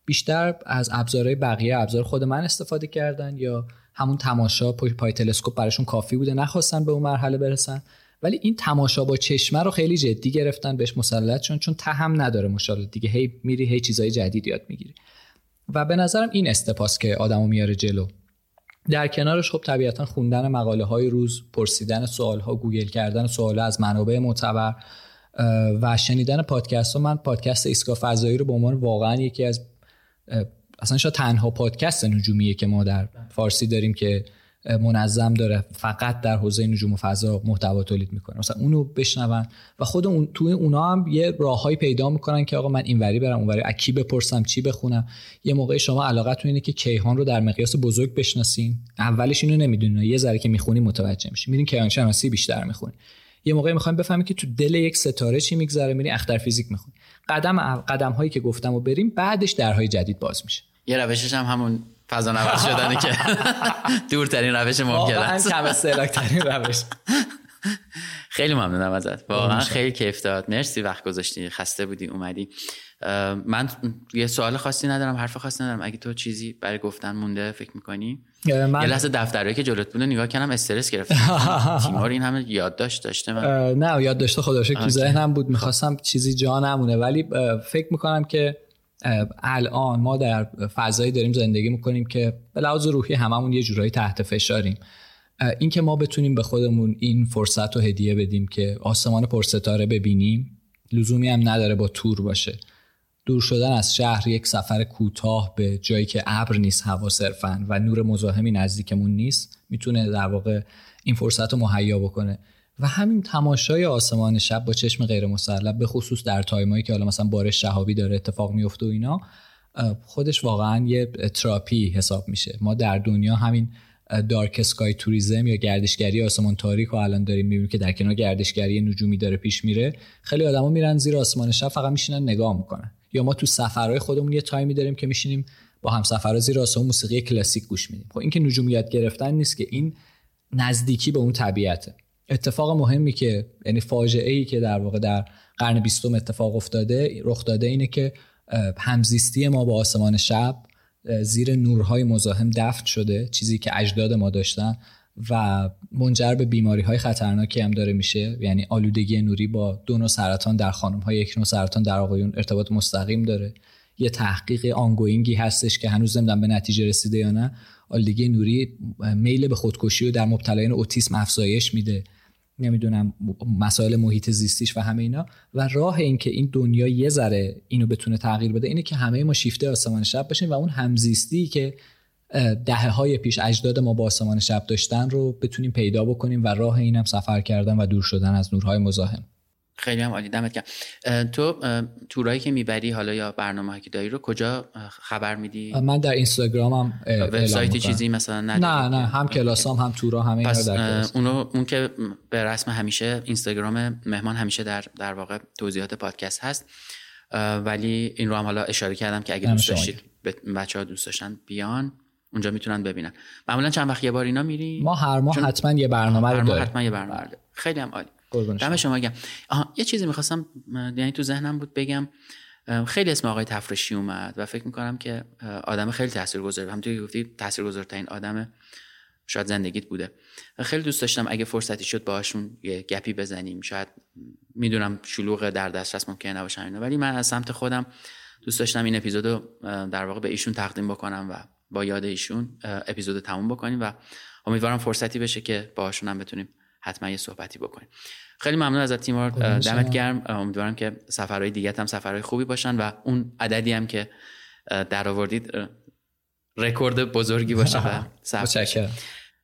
بیشتر از ابزارهای بقیه، ابزار خود من استفاده کردن، یا همون تماشا پای تلسکوپ براشون کافی بوده، نخواستن به اون مرحله برسن. ولی این تماشا با چشمه رو خیلی جدی گرفتن، بهش مسلط شدن، چون تهم نداره مشاله دیگه، هی میری هی چیزای جدید یاد میگیری. و به نظرم این استپاس که آدمو میاره جلو. در کنارش خب طبیعتا خوندن مقاله های روز، پرسیدن سوال ها، گوگل کردن سوال از منابع معتبر و شنیدن پادکست ها. من پادکست ایسکا فضایی رو به عنوان واقعا یکی از اصلا شاید تنها پادکست نجومیه که ما در فارسی داریم که منظم داره فقط در حوزه نجوم و فضا محتوا تولید میکنه. مثلا اونو بشنون و خود توی اونا هم یه راههایی پیدا میکنن که آقا من اینوری برم اونوری، از کی بپرسم، چی بخونم. یه موقع شما علاقتون اینه که کیهان رو در مقیاس بزرگ بشناسین، اولش اینو نمیدونین، یه ذره که میخونین متوجه میشین، میرین کیهان شناسی بیشتر میخونین. یه موقع میخواین بفهمین که تو دل یک ستاره چی میگذره، میرین اختر فیزیک میخونین. قدم هایی که گفتمو بریم، بعدش درهای جدید باز میشه. یه روشش هم همون فضا نورد شدنه که دورترین روش ممکن است، واقعا کم استهلاک‌ترین روش. خیلی ممنونم ازت، واقعا خیلی کیف داد. مرسی وقت گذاشتی، خسته بودی اومدی. من یه سوال خاصی ندارم، حرف خاصی ندارم. اگه تو چیزی برای گفتن مونده فکر میکنی؟ یه لحظه دفترایی که جلوت بود نگاه کردم، استرس گرفتم. تیمار این همه یادداشت داشته. من نه، یادداشت خدا شکر تو ذهنم بود، می‌خواستم چیزی جا نمونه. ولی فکر می‌کنم که الان ما در فضایی داریم زندگی میکنیم که به لحاظ روحی هممون یه جورایی تحت فشاریم. این که ما بتونیم به خودمون این فرصت رو هدیه بدیم که آسمان پرستاره ببینیم، لزومی هم نداره با تور باشه. دور شدن از شهر، یک سفر کوتاه به جایی که ابر نیست، هوا صرفاً و نور مزاحمی نزدیکمون نیست، میتونه در واقع این فرصت رو مهیا بکنه. و همین تماشای آسمان شب با چشم غیر مسلح، به خصوص در تایمایی که حالا مثلا بارش شهابی داره اتفاق میفته و اینا، خودش واقعا یه تراپی حساب میشه. ما در دنیا همین دارک اسکای توریزم یا گردشگری آسمان تاریک رو الان داریم میبینیم که در کنار گردشگری نجومی داره پیش میره. خیلی آدما میرن زیر آسمان شب، فقط میشینن نگاه میکنن. یا ما تو سفرهای خودمون یه تایمی داریم که میشینیم با همسفرا زیر آسمون موسیقی کلاسیک گوش میدیم. خب این که نجومیات گرفتن نیست، که این نزدیکی به اون طبیعته. اتفاق مهمی که، یعنی فاجعه‌ای که در واقع در قرن 20 اتفاق افتاده، رخ داده، اینه که همزیستی ما با آسمان شب زیر نورهای مزاحم دفن شده، چیزی که اجداد ما داشتن و منجر به بیماری‌های خطرناکی هم داره میشه. یعنی آلودگی نوری با دو نوع سرطان در خانم‌ها، یک نوع سرطان در آقایون ارتباط مستقیم داره. یه تحقیق آنگوینگی هستش که هنوز نمیدونم به نتیجه رسیده یا نه. آلودگی نوری میل به خودکشی رو در مبتلایان اوتیسم افزایش میده، نمیدونم مسائل محیط زیستیش و همه اینا. و راه این که این دنیا یه ذره اینو بتونه تغییر بده اینه که همه ما شیفته آسمان شب بشیم و اون همزیستی که دهه‌های پیش اجداد ما با آسمان شب داشتن رو بتونیم پیدا بکنیم و راه اینم سفر کردن و دور شدن از نورهای مزاحم. خیلی هم عالی، دمت گرم. تو تورایی که میبری حالا یا برنامه‌ای که داری رو کجا خبر میدی؟ من در اینستاگرامم وبسایت چیزی مثلا ندارم. نه هم کلاسام هم تورا همه اینا در کلاس. اون که به رسم همیشه اینستاگرام مهمان همیشه در واقع توضیحات پادکست هست، ولی این رو هم حالا اشاره کردم که اگه دوست داشتید بچه‌ها دوست داشتن بیان اونجا میتونن ببینن. معمولا چند وقت یه بار اینا میری؟ ما هر ماه حتما یه برنامه رو داریم. خیلی هم عالی. دم شما گرم. یه چیزی می‌خواستم، یعنی تو ذهنم بود بگم، خیلی اسم آقای تفرشی اومد و فکر می‌کنم که آدم خیلی تاثیرگذار، همونطوری که گفتی تاثیرگذارترین آدم شاید زندگیت بوده. خیلی دوست داشتم اگه فرصتی شد باهاشون یه گپی بزنیم. شاید میدونم شلوغ در دسترس ممکنه نباشن اینا، ولی من از سمت خودم دوست داشتم این اپیزودو در واقع به ایشون تقدیم بکنم و با یاد ایشون اپیزودو تموم بکنیم و امیدوارم فرصتی بشه که باهاشون هم بتونیم حتما یه صحبتی بکنیم. خیلی ممنون ازت تیمار، دمت گرم. امیدوارم که سفرهای دیگه هم سفرهای خوبی باشن و اون عددی هم که در آوردید رکورد بزرگی باشه. متشکرم.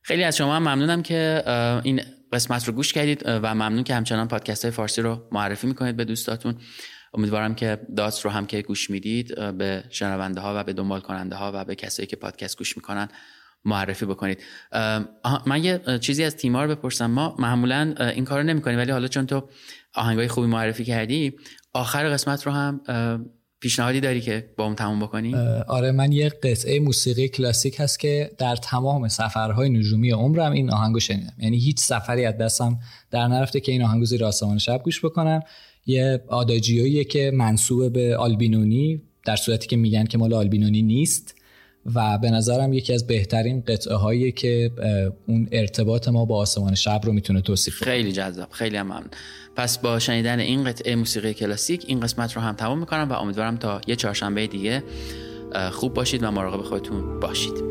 خیلی از شما هم ممنونم که این قسمت رو گوش کردید و ممنون که همچنان پادکست‌های فارسی رو معرفی میکنید به دوستاتون. امیدوارم که داتس رو هم که گوش میدید به شنونده ها و به دنبال کننده ها و به کسایی که پادکست گوش میکنن معرفی بکنید. من یه چیزی از تیمار بپرسم. ما معمولا این کارو نمی‌کنیم، ولی حالا چون تو آهنگای خوبی معرفی کردی، آخر قسمت رو هم پیشنهادی داری که با هم تموم بکنیم؟ آره، من یه قطعه موسیقی کلاسیک هست که در تمام سفرهای نجومی عمرم این آهنگو شنیدم. یعنی هیچ سفری از دستم در نرفته که این آهنگو زیر آسمان شب گوش بکنم. یه آداجیویه که منسوب به آلبینونی، در صورتی که میگن که مال آلبینونی نیست، و به نظرم یکی از بهترین قطعه هایی که اون ارتباط ما با آسمان شب رو میتونه توصیف کنه. خیلی جذاب، خیلی هم ممنون. پس با شنیدن این قطعه موسیقی کلاسیک این قسمت رو هم تمام میکنم و امیدوارم تا یه چهارشنبه دیگه خوب باشید و مراقب خودتون باشید.